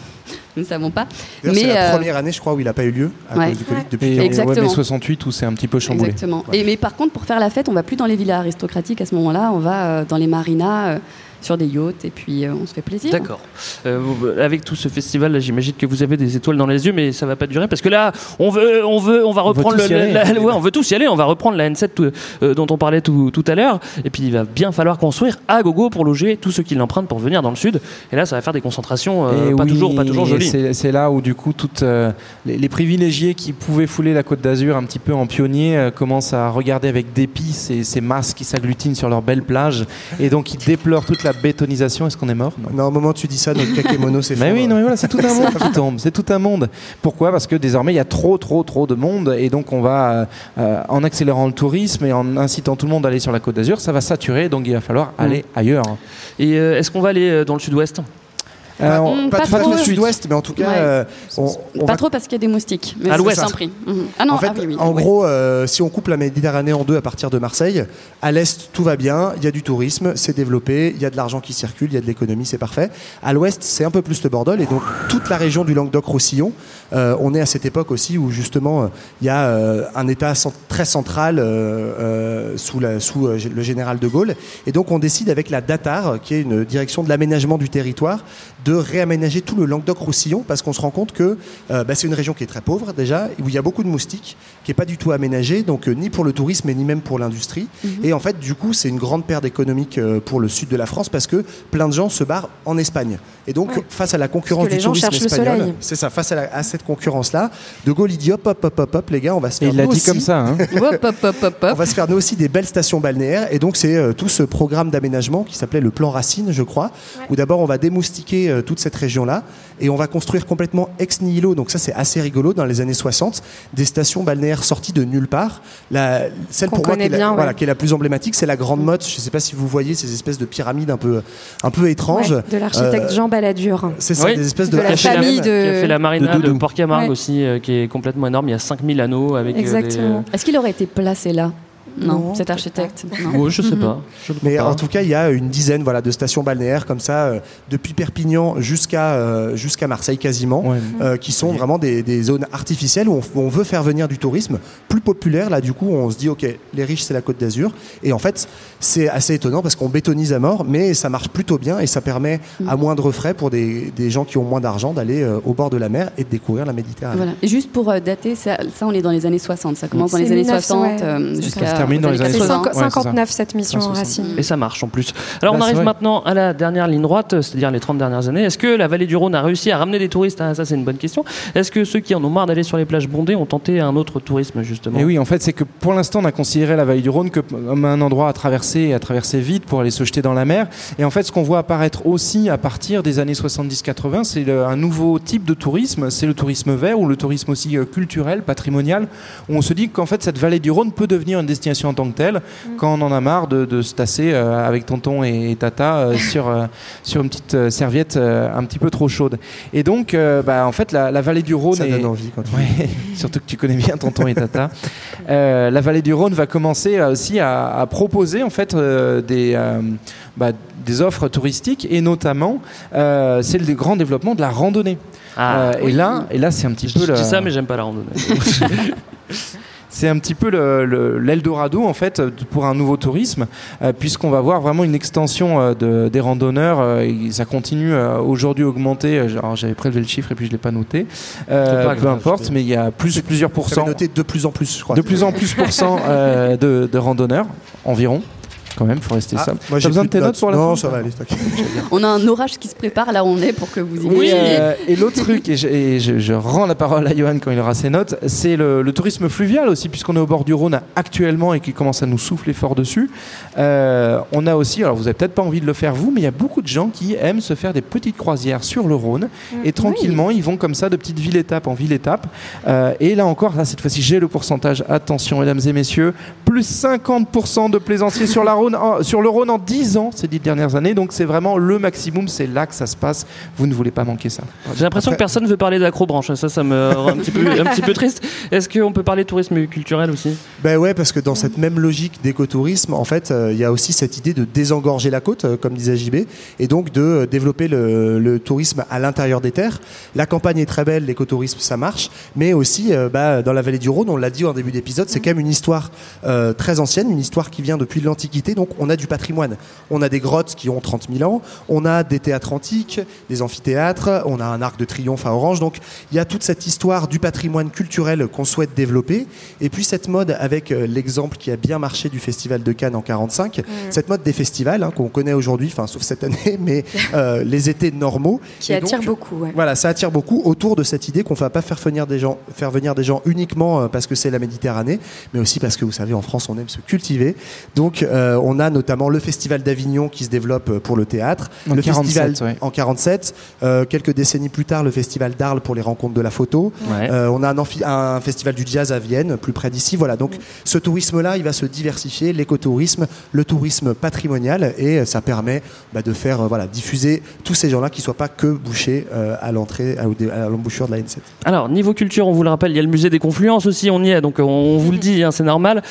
Nous ne savons pas. Mais c'est la première année, je crois, où il n'a pas eu lieu à cause du Covid depuis 68, où c'est un petit peu chamboulé. Exactement. Ouais. Mais par contre, pour faire la fête, on ne va plus dans les villas aristocratiques à ce moment-là, on va dans les marinas, sur des yachts, et puis on se fait plaisir. D'accord. Avec tout ce festival, là, j'imagine que vous avez des étoiles dans les yeux, mais ça ne va pas durer, parce que là, on veut tous y aller, on va reprendre la N7 dont on parlait tout à l'heure, et puis il va bien falloir construire à gogo pour loger tous ceux qui l'empruntent pour venir dans le sud, et là, ça va faire des concentrations pas toujours jolies. C'est là où du coup toutes les privilégiés qui pouvaient fouler la Côte d'Azur un petit peu en pionnier commencent à regarder avec dépit ces masses qui s'agglutinent sur leurs belles plages, et donc ils déplorent toute la bétonisation. Est-ce qu'on est mort ? Non, au moment où tu dis ça, notre kakémono s'effondre. Mais oui, non, mais voilà, c'est tout un monde qui tombe, c'est tout un monde. Pourquoi ? Parce que désormais il y a trop de monde, et donc on va en accélérant le tourisme et en incitant tout le monde à aller sur la Côte d'Azur, ça va saturer, donc il va falloir aller ailleurs. Et est-ce qu'on va aller dans le sud-ouest ? Pas trop le sud-ouest, mais en tout cas trop, parce qu'il y a des moustiques, mais à l'ouest. Gros, si on coupe la Méditerranée en deux à partir de Marseille, à l'est tout va bien, il y a du tourisme, c'est développé, il y a de l'argent qui circule, il y a de l'économie, c'est parfait. À l'ouest, c'est un peu plus le bordel, et donc toute la région du Languedoc-Roussillon, on est à cette époque aussi où justement il y a un état très central sous le général de Gaulle, et donc on décide avec la DATAR, qui est une direction de l'aménagement du territoire, de réaménager tout le Languedoc-Roussillon, parce qu'on se rend compte que c'est une région qui est très pauvre déjà, où il y a beaucoup de moustiques, qui n'est pas du tout aménagée, donc ni pour le tourisme et ni même pour l'industrie. Mm-hmm. Et en fait, du coup, c'est une grande perte économique pour le sud de la France, parce que plein de gens se barrent en Espagne. Et donc, face à la concurrence du tourisme espagnol, c'est ça, face à cette concurrence-là, De Gaulle, il dit hop, les gars, on va se faire nous aussi des belles stations balnéaires. Et donc, c'est tout ce programme d'aménagement qui s'appelait le plan Racine, je crois, où d'abord on va démoustiquer toute cette région-là, et on va construire complètement ex nihilo, donc ça c'est assez rigolo, dans les années 60, des stations balnéaires sorties de nulle part. Celle pour moi qui est la plus emblématique, c'est la Grande Motte. Je ne sais pas si vous voyez ces espèces de pyramides un peu étranges. Ouais, de l'architecte Jean Balladur. C'est ça, oui, des espèces de la famille de... Qui a fait la marina de Port-Camargue, ouais, aussi, qui est complètement énorme. Il y a 5000 anneaux avec... Exactement. Est-ce qu'il aurait été placé là ? Non, cet architecte. Non. Oh, je sais pas. Mais en tout cas, il y a une dizaine de stations balnéaires comme ça, depuis Perpignan jusqu'à Marseille quasiment, ouais, qui sont vraiment des zones artificielles où on veut faire venir du tourisme plus populaire. Là, du coup, on se dit, ok, les riches, c'est la Côte d'Azur. Et en fait, c'est assez étonnant parce qu'on bétonise à mort, mais ça marche plutôt bien et ça permet à moindre frais pour des gens qui ont moins d'argent d'aller au bord de la mer et de découvrir la Méditerranée. Voilà. Et juste pour dater, ça, on est dans les années 60. Ça commence dans les années 60 jusqu'à... Dans les années 59, cette mission en Racine. Et ça marche en plus. Alors on arrive maintenant à la dernière ligne droite, c'est-à-dire les 30 dernières années. Est-ce que la vallée du Rhône a réussi à ramener des touristes ? Ça, c'est une bonne question. Est-ce que ceux qui en ont marre d'aller sur les plages bondées ont tenté un autre tourisme, justement ? Et oui, en fait, c'est que pour l'instant, on a considéré la vallée du Rhône comme un endroit à traverser vite pour aller se jeter dans la mer. Et en fait, ce qu'on voit apparaître aussi à partir des années 70-80, c'est un nouveau type de tourisme. C'est le tourisme vert ou le tourisme aussi culturel, patrimonial, où on se dit qu'en fait, cette vallée du Rhône peut devenir une destination en tant que telle, quand on en a marre de se tasser avec tonton et tata sur une petite serviette un petit peu trop chaude. Et donc, en fait, la vallée du Rhône... Ça donne envie quand même. Ouais, surtout que tu connais bien tonton et tata. La vallée du Rhône va commencer aussi à proposer en fait des offres touristiques, et notamment c'est le grand développement de la randonnée. Ah, oui. Et là, c'est un petit peu... Je dis ça, mais j'aime pas la randonnée. C'est un petit peu l'Eldorado en fait pour un nouveau tourisme, puisqu'on va voir vraiment une extension des randonneurs. Ça continue aujourd'hui augmenter. Alors, j'avais prélevé le chiffre et puis je l'ai pas noté. Peu importe, mais il y a plusieurs pourcents. Noté de plus en plus, je crois. De plus en plus pourcent de randonneurs environ. Quand même, faut rester simple. Moi, j'ai besoin de tes notes sur la fin. Non, ça va aller. On a un orage qui se prépare là où on est pour que vous y ayez. Oui, et l'autre truc, et je rends la parole à Johan quand il aura ses notes, c'est le tourisme fluvial aussi, puisqu'on est au bord du Rhône actuellement et qu'il commence à nous souffler fort dessus. On a aussi, alors vous n'avez peut-être pas envie de le faire vous, mais il y a beaucoup de gens qui aiment se faire des petites croisières sur le Rhône et tranquillement, ils vont comme ça de petite ville-étape en ville-étape. Et là encore, là, cette fois-ci, j'ai le pourcentage. Attention, mesdames et messieurs, plus 50% de plaisanciers sur la Rhône. Sur le Rhône en 10 ans ces 10 dernières années, donc c'est vraiment le maximum, c'est là que ça se passe, vous ne voulez pas manquer ça. J'ai l'impression que personne ne veut parler d'acrobranche, ça me rend un petit peu triste. Est-ce qu'on peut parler de tourisme culturel aussi ? Ben ouais, parce que dans cette même logique d'écotourisme, en fait, il y a aussi cette idée de désengorger la côte, comme disait JB, et donc de développer le tourisme à l'intérieur des terres. La campagne est très belle, l'écotourisme ça marche, mais aussi dans la vallée du Rhône, on l'a dit en début d'épisode, c'est quand même une histoire très ancienne, une histoire qui vient depuis l'Antiquité. Donc on a du patrimoine, on a des grottes qui ont 30 000 ans, on a des théâtres antiques, des amphithéâtres, on a un arc de triomphe à Orange, donc il y a toute cette histoire du patrimoine culturel qu'on souhaite développer, et puis cette mode avec l'exemple qui a bien marché du Festival de Cannes en 1945, cette mode des festivals qu'on connaît aujourd'hui, sauf cette année, mais les étés normaux. Qui attire beaucoup. Ouais. Voilà, ça attire beaucoup autour de cette idée qu'on ne va pas faire venir des gens uniquement parce que c'est la Méditerranée, mais aussi parce que vous savez, en France on aime se cultiver, donc on a notamment le Festival d'Avignon qui se développe pour le théâtre. En 1947, quelques décennies plus tard, le Festival d'Arles pour les rencontres de la photo. Ouais. On a un festival du jazz à Vienne, plus près d'ici. Voilà, donc ce tourisme-là, il va se diversifier, l'écotourisme, le tourisme patrimonial, et ça permet de faire diffuser tous ces gens-là qui ne soient pas que bouchés à l'entrée, à l'embouchure de la N7. Alors, niveau culture, on vous le rappelle, il y a le Musée des Confluences aussi, on y est, donc on vous le dit, c'est normal.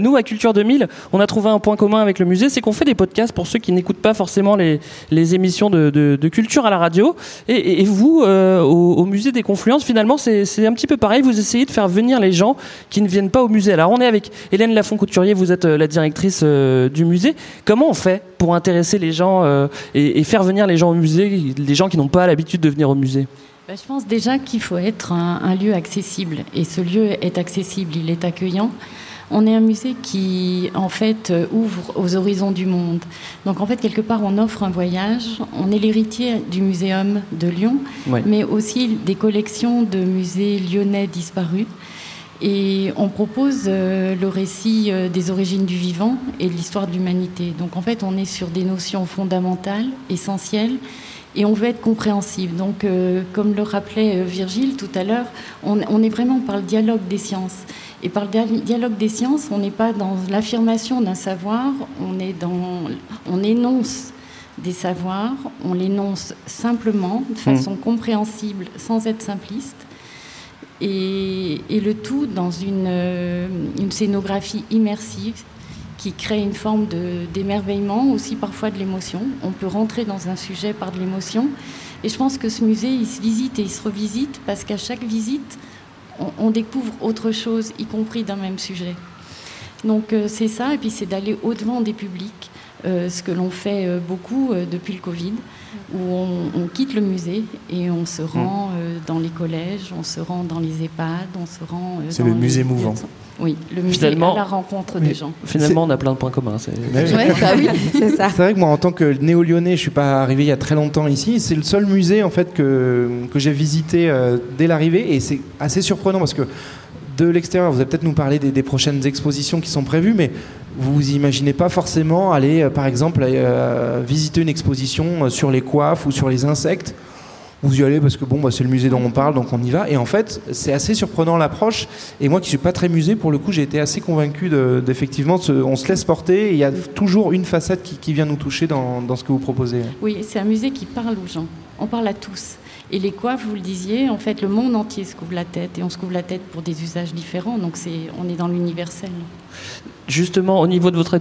Nous, à Culture 2000, on a trouvé un point commun avec le musée, c'est qu'on fait des podcasts pour ceux qui n'écoutent pas forcément les émissions de culture à la radio, et vous au musée des Confluences, finalement c'est un petit peu pareil, vous essayez de faire venir les gens qui ne viennent pas au musée. Alors on est avec Hélène Lafont-Couturier, vous êtes la directrice du musée. Comment on fait pour intéresser les gens et faire venir les gens au musée, les gens qui n'ont pas l'habitude de venir au musée? Je pense déjà qu'il faut être un lieu accessible, et ce lieu est accessible, il est accueillant. On est un musée qui, en fait, ouvre aux horizons du monde. Donc, en fait, quelque part, on offre un voyage. On est l'héritier du Muséum de Lyon, mais aussi des collections de musées lyonnais disparus. Et on propose le récit des origines du vivant et de l'histoire de l'humanité. Donc, en fait, on est sur des notions fondamentales, essentielles, et on veut être compréhensif. Donc, comme le rappelait Virgile tout à l'heure, on est vraiment par le dialogue des sciences. Et par le dialogue des sciences, on n'est pas dans l'affirmation d'un savoir, on énonce des savoirs, on l'énonce simplement, de façon compréhensible, sans être simpliste. Et le tout dans une scénographie immersive qui crée une forme d'émerveillement, aussi parfois de l'émotion. On peut rentrer dans un sujet par de l'émotion. Et je pense que ce musée, il se visite et il se revisite parce qu'à chaque visite, on découvre autre chose, y compris d'un même sujet. Donc c'est ça, et puis c'est d'aller au-devant des publics, ce que l'on fait beaucoup depuis le Covid, où on quitte le musée et on se rend dans les collèges, on se rend dans les EHPAD, on se rend... C'est dans le musée mouvant. Oui, le musée à la rencontre des gens. Finalement, on a plein de points communs. C'est ça. C'est vrai que moi, en tant que néo-lyonnais, je ne suis pas arrivé il y a très longtemps ici. C'est le seul musée en fait, que j'ai visité dès l'arrivée, et c'est assez surprenant parce que de l'extérieur, vous allez peut-être nous parler des prochaines expositions qui sont prévues, mais vous imaginez pas forcément aller, par exemple, visiter une exposition sur les coiffes ou sur les insectes. Vous y allez parce que bon, bah, c'est le musée dont on parle, donc on y va. Et en fait, c'est assez surprenant l'approche. Et moi qui suis pas très musée, pour le coup, j'ai été assez convaincu d'effectivement, on se laisse porter. Et il y a toujours une facette qui vient nous toucher dans ce que vous proposez. Oui, c'est un musée qui parle aux gens. On parle à tous. Et les coiffes, vous le disiez, en fait, le monde entier se couvre la tête. Et on se couvre la tête pour des usages différents. Donc on est dans l'universel. Justement, au niveau de votre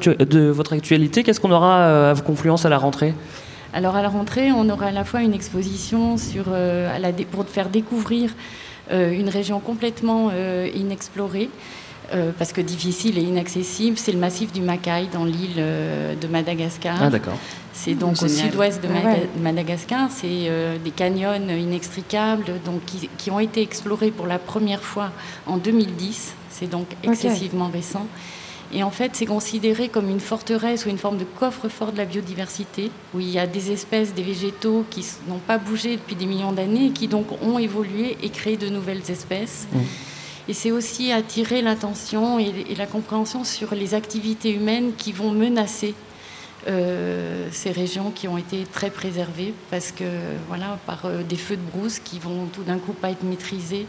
actualité, qu'est-ce qu'on aura à Confluences à la rentrée ? Alors à la rentrée, on aura à la fois une exposition pour faire découvrir une région complètement inexplorée, parce que difficile et inaccessible, c'est le massif du Macaï dans l'île de Madagascar. Ah d'accord. C'est donc génial. Au sud-ouest de Madagascar, c'est des canyons inextricables donc, qui ont été explorés pour la première fois en 2010, c'est donc excessivement récent. Et en fait, c'est considéré comme une forteresse ou une forme de coffre-fort de la biodiversité, où il y a des espèces, des végétaux qui n'ont pas bougé depuis des millions d'années et qui donc ont évolué et créé de nouvelles espèces. Mmh. Et c'est aussi attirer l'attention et la compréhension sur les activités humaines qui vont menacer ces régions qui ont été très préservées, parce que, voilà, par des feux de brousse qui vont tout d'un coup pas être maîtrisés,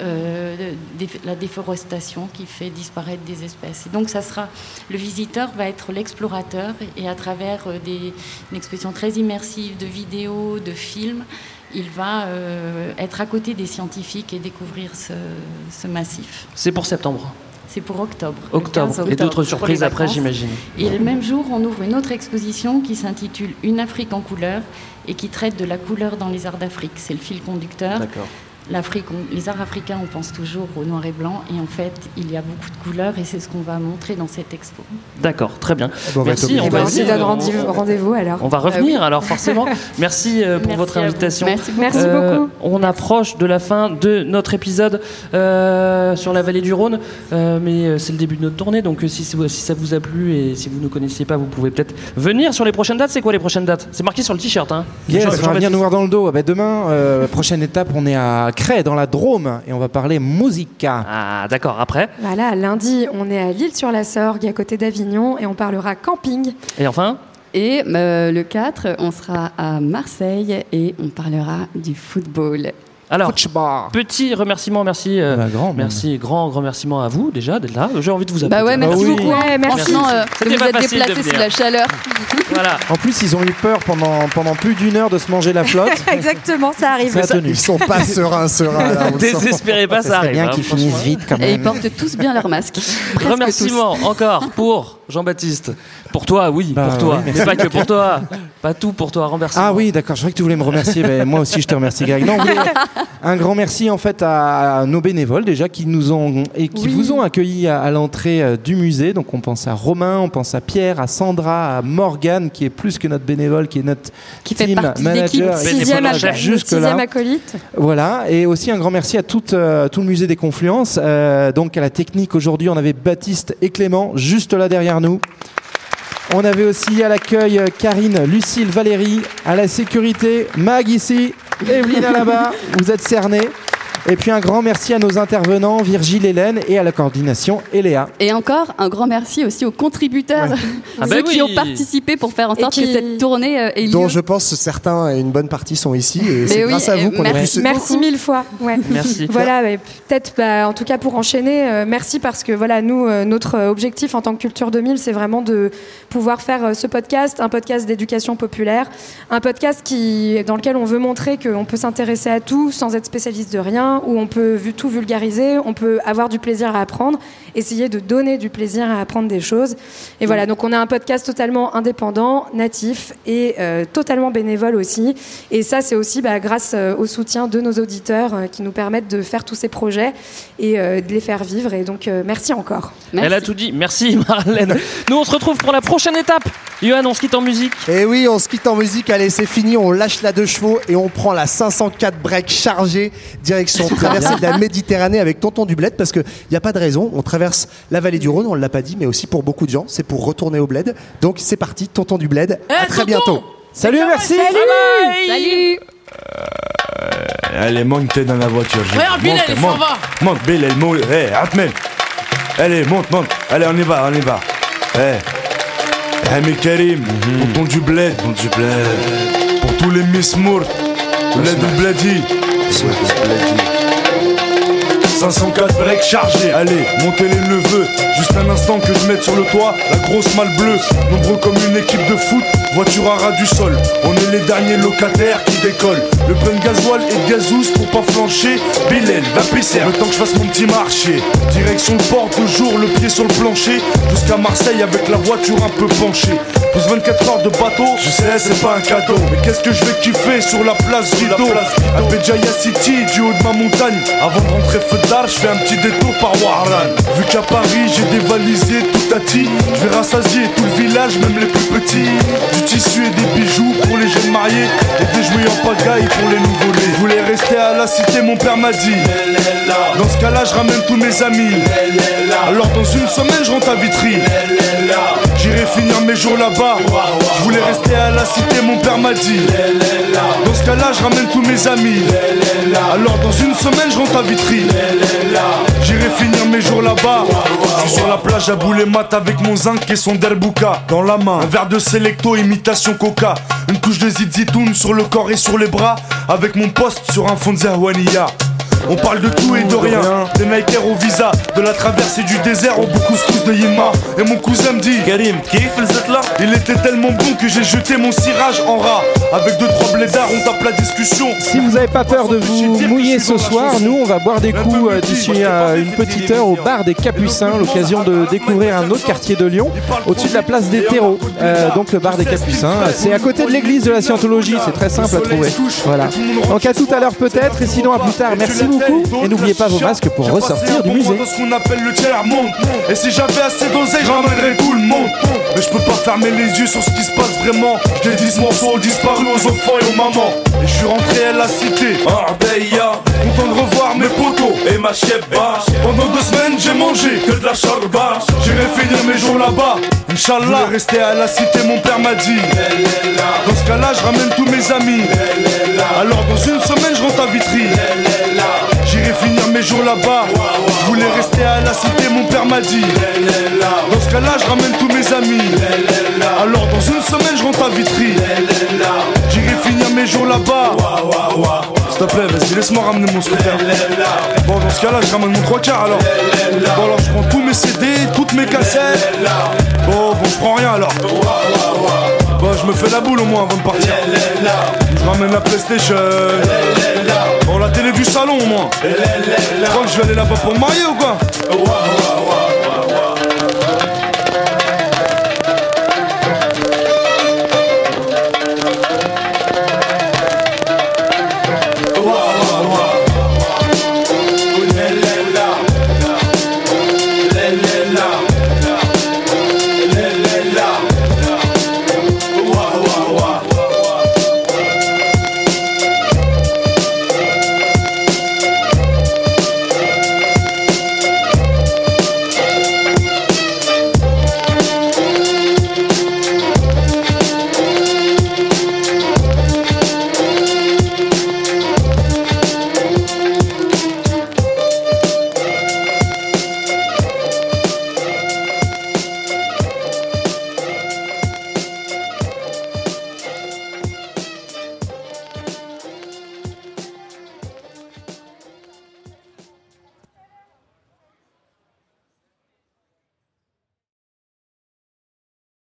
la déforestation qui fait disparaître des espèces. Et donc le visiteur va être l'explorateur, et à travers une exposition très immersive de vidéos, de films, il va être à côté des scientifiques et découvrir ce massif. C'est pour septembre. C'est pour octobre. Et d'autres surprises après, j'imagine. Et le même jour, on ouvre une autre exposition qui s'intitule « Une Afrique en couleur » et qui traite de la couleur dans les arts d'Afrique. C'est le fil conducteur. D'accord. L'Afrique, les arts africains, on pense toujours au noir et blanc. Et en fait, il y a beaucoup de couleurs et c'est ce qu'on va montrer dans cette expo. D'accord, très bien. Bon, merci. Rendez-vous alors. On va revenir alors forcément. Merci pour votre invitation. Merci beaucoup. On approche de la fin de notre épisode sur la vallée du Rhône. Mais c'est le début de notre tournée. Donc si ça vous a plu et si vous ne nous connaissiez pas, vous pouvez peut-être venir sur les prochaines dates. C'est quoi les prochaines dates ? C'est marqué sur le t-shirt. Hein. Yes, on va venir nous voir dans le dos. Ah ben, demain, prochaine étape, on est à Cré dans la Drôme et on va parler musique. Ah d'accord, après. Voilà, lundi on est à L'Isle-sur-la-Sorgue à côté d'Avignon et on parlera camping. Et enfin ? Et le 4 on sera à Marseille et on parlera du football. Alors, petit remerciement, grand remerciement à vous déjà d'être là. J'ai envie de vous applaudir. Merci beaucoup. Ouais, merci. Vous êtes déplacés sous la chaleur. Voilà. En plus, ils ont eu peur pendant plus d'une heure de se manger la flotte. Exactement, ça arrive. Ça, ils sont pas sereins. Là, désespérez pas, ça arrive. Bien qu'ils finissent vite quand même. Et ils portent tous bien leur masque. Remerciement encore pour Jean-Baptiste. Pour toi, oui, pour toi. Oui, mais pas que pour toi. Pas tout pour toi, remerciement. Ah oui, d'accord. Je croyais que tu voulais me remercier. Mais moi aussi, je te remercie, Greg. Non, un grand merci en fait à nos bénévoles déjà qui nous ont et qui vous ont accueillis à l'entrée du musée. Donc on pense à Romain, on pense à Pierre, à Sandra, à Morgane qui est plus que notre bénévole, qui est notre team manager, sixième acolyte. Voilà, et aussi un grand merci à tout le musée des Confluences, donc à la technique aujourd'hui. On avait Baptiste et Clément juste là derrière nous. On avait aussi à l'accueil Karine, Lucille, Valérie, à la sécurité Mag ici. Evelyne là-bas, vous êtes cernés. Et puis un grand merci à nos intervenants, Virgile, Hélène, et à la coordination, Eléa. Et encore un grand merci aussi aux contributeurs, ouais. Qui ont participé pour faire en sorte que cette tournée ait lieu. Dont je pense certains et une bonne partie sont ici, et c'est grâce à vous qu'on a pu se... Merci mille fois. Ouais. Merci. Voilà, peut-être, en tout cas pour enchaîner, merci parce que voilà, nous, notre objectif en tant que Culture 2000, c'est vraiment de pouvoir faire ce podcast, un podcast d'éducation populaire, un podcast dans lequel on veut montrer qu'on peut s'intéresser à tout sans être spécialiste de rien, où on peut tout vulgariser, on peut avoir du plaisir à apprendre, essayer de donner du plaisir à apprendre des choses. Et voilà, donc on a un podcast totalement indépendant, natif et totalement bénévole aussi. Et ça, c'est aussi grâce au soutien de nos auditeurs qui nous permettent de faire tous ces projets et de les faire vivre. Et donc, merci encore. Merci. Elle a tout dit. Merci, Marlène. Nous, on se retrouve pour la prochaine étape. Yoann, on se quitte en musique. Eh oui, on se quitte en musique. Allez, c'est fini. On lâche la 2 chevaux et on prend la 504 break chargée, direction traversée de la Méditerranée avec Tonton du Bled, parce qu'il n'y a pas de raison. On traverse la vallée du Rhône, on ne l'a pas dit, mais aussi pour beaucoup de gens, c'est pour retourner au Bled. Donc, c'est parti, Tonton du Bled. À très bientôt. Salut, merci. Salut. Allez, monte dans la voiture. Monte, Bill, elle monte. Hey, Atmen. Allez, monte. Allez, on y va. Hey. Ami Karim, Tonton du Bled. Pour tous les Miss Mourtes, Bled ou Bledi. 504 break chargé, allez, montez les neveux. Juste un instant que je mette sur le toit la grosse malle bleue. Nombreux comme une équipe de foot, voiture à ras du sol. On est les derniers locataires qui décollent. Le plein de gasoil et de gazouze pour pas flancher. Bilel, va pisser, le temps que je fasse mon petit marché. Direction le port, toujours le pied sur le plancher. Jusqu'à Marseille avec la voiture un peu penchée. Plus 24 heures de bateau, je sais, c'est pas un cadeau. Mais qu'est-ce que je vais kiffer sur la place Rideau. À Béjaïa City, du haut de ma montagne. Avant de rentrer feu d'art, je fais un petit détour par Warlan. Vu qu'à Paris, j'ai dévalisé tout à ti. Je vais rassasier tout le village, même les plus petits. Du tissu et des bijoux pour les jeunes mariés. Et des jouets en pagaille pour les nouveau-nés. Je voulais rester à la cité, mon père m'a dit. Dans ce cas-là, je ramène tous mes amis. Alors dans une semaine, je rentre à Vitry. J'irai finir mes jours là-bas. Je voulais rester à la cité, mon père m'a dit. Dans ce cas-là, je ramène tous mes amis. Alors dans une semaine, je rentre à Vitry. J'irai finir mes jours là-bas. Je suis sur la plage à Boulémat avec mon zinc et son derbouka dans la main. Un verre de Selecto, imitation coca. Une couche de zidzitoun sur le corps et sur les bras. Avec mon poste sur un fond de zahouaniya. On parle de tout et de rien, des Nike au visa, de la traversée du désert au couscous de Yema. Et mon cousin me dit Karim, il était tellement bon que j'ai jeté mon cirage en rat. Avec 2-3 blédards, on tape la discussion. Si vous n'avez pas peur de vous mouiller ce soir, nous on va boire des coups d'ici à une petite heure au bar des Capucins. L'occasion de découvrir un autre quartier de Lyon, au-dessus de la place des Terreaux. Donc le bar des Capucins, c'est à côté de l'église de la Scientologie, c'est très simple à trouver. Voilà. Donc à tout à l'heure peut-être, et sinon à plus tard. Merci. Et n'oubliez pas vos masques pour ressortir du musée. Ce qu'on appelle le tiers-monde. Et si j'avais assez d'oseille, j'emmènerais tout le monde. Mais je peux pas fermer les yeux sur ce qui se passe vraiment. J'ai 10 morceaux disparus aux enfants et aux mamans. Et je suis rentré à la cité Arbeya, content de revoir mes potos et ma chebba. Pendant 2 semaines, j'ai mangé que de la charba. J'irai finir mes jours là-bas, Inch'Allah. Rester à la cité, mon père m'a dit. Dans ce cas-là, je ramène tous mes amis. Alors dans une semaine, je rentre à Vitry. J'irai finir mes jours là-bas. Je voulais rester à la cité, mon père m'a dit. Dans ce cas-là, je ramène tous mes amis. Alors dans une semaine, je rentre à Vitry. J'irai finir mes jours là-bas. S'il te plaît, vas-y, laisse-moi ramener mon scooter. Bon, dans ce cas-là, je ramène mon 3/4 alors. Bon, alors je prends tous mes CD, toutes mes cassettes. Bon, je prends rien alors. Bon, je me fais la boule au moins avant de partir. Je ramène la PlayStation. Bon, la télé du salon au moins. Je crois que je vais aller là-bas pour me marier ou quoi?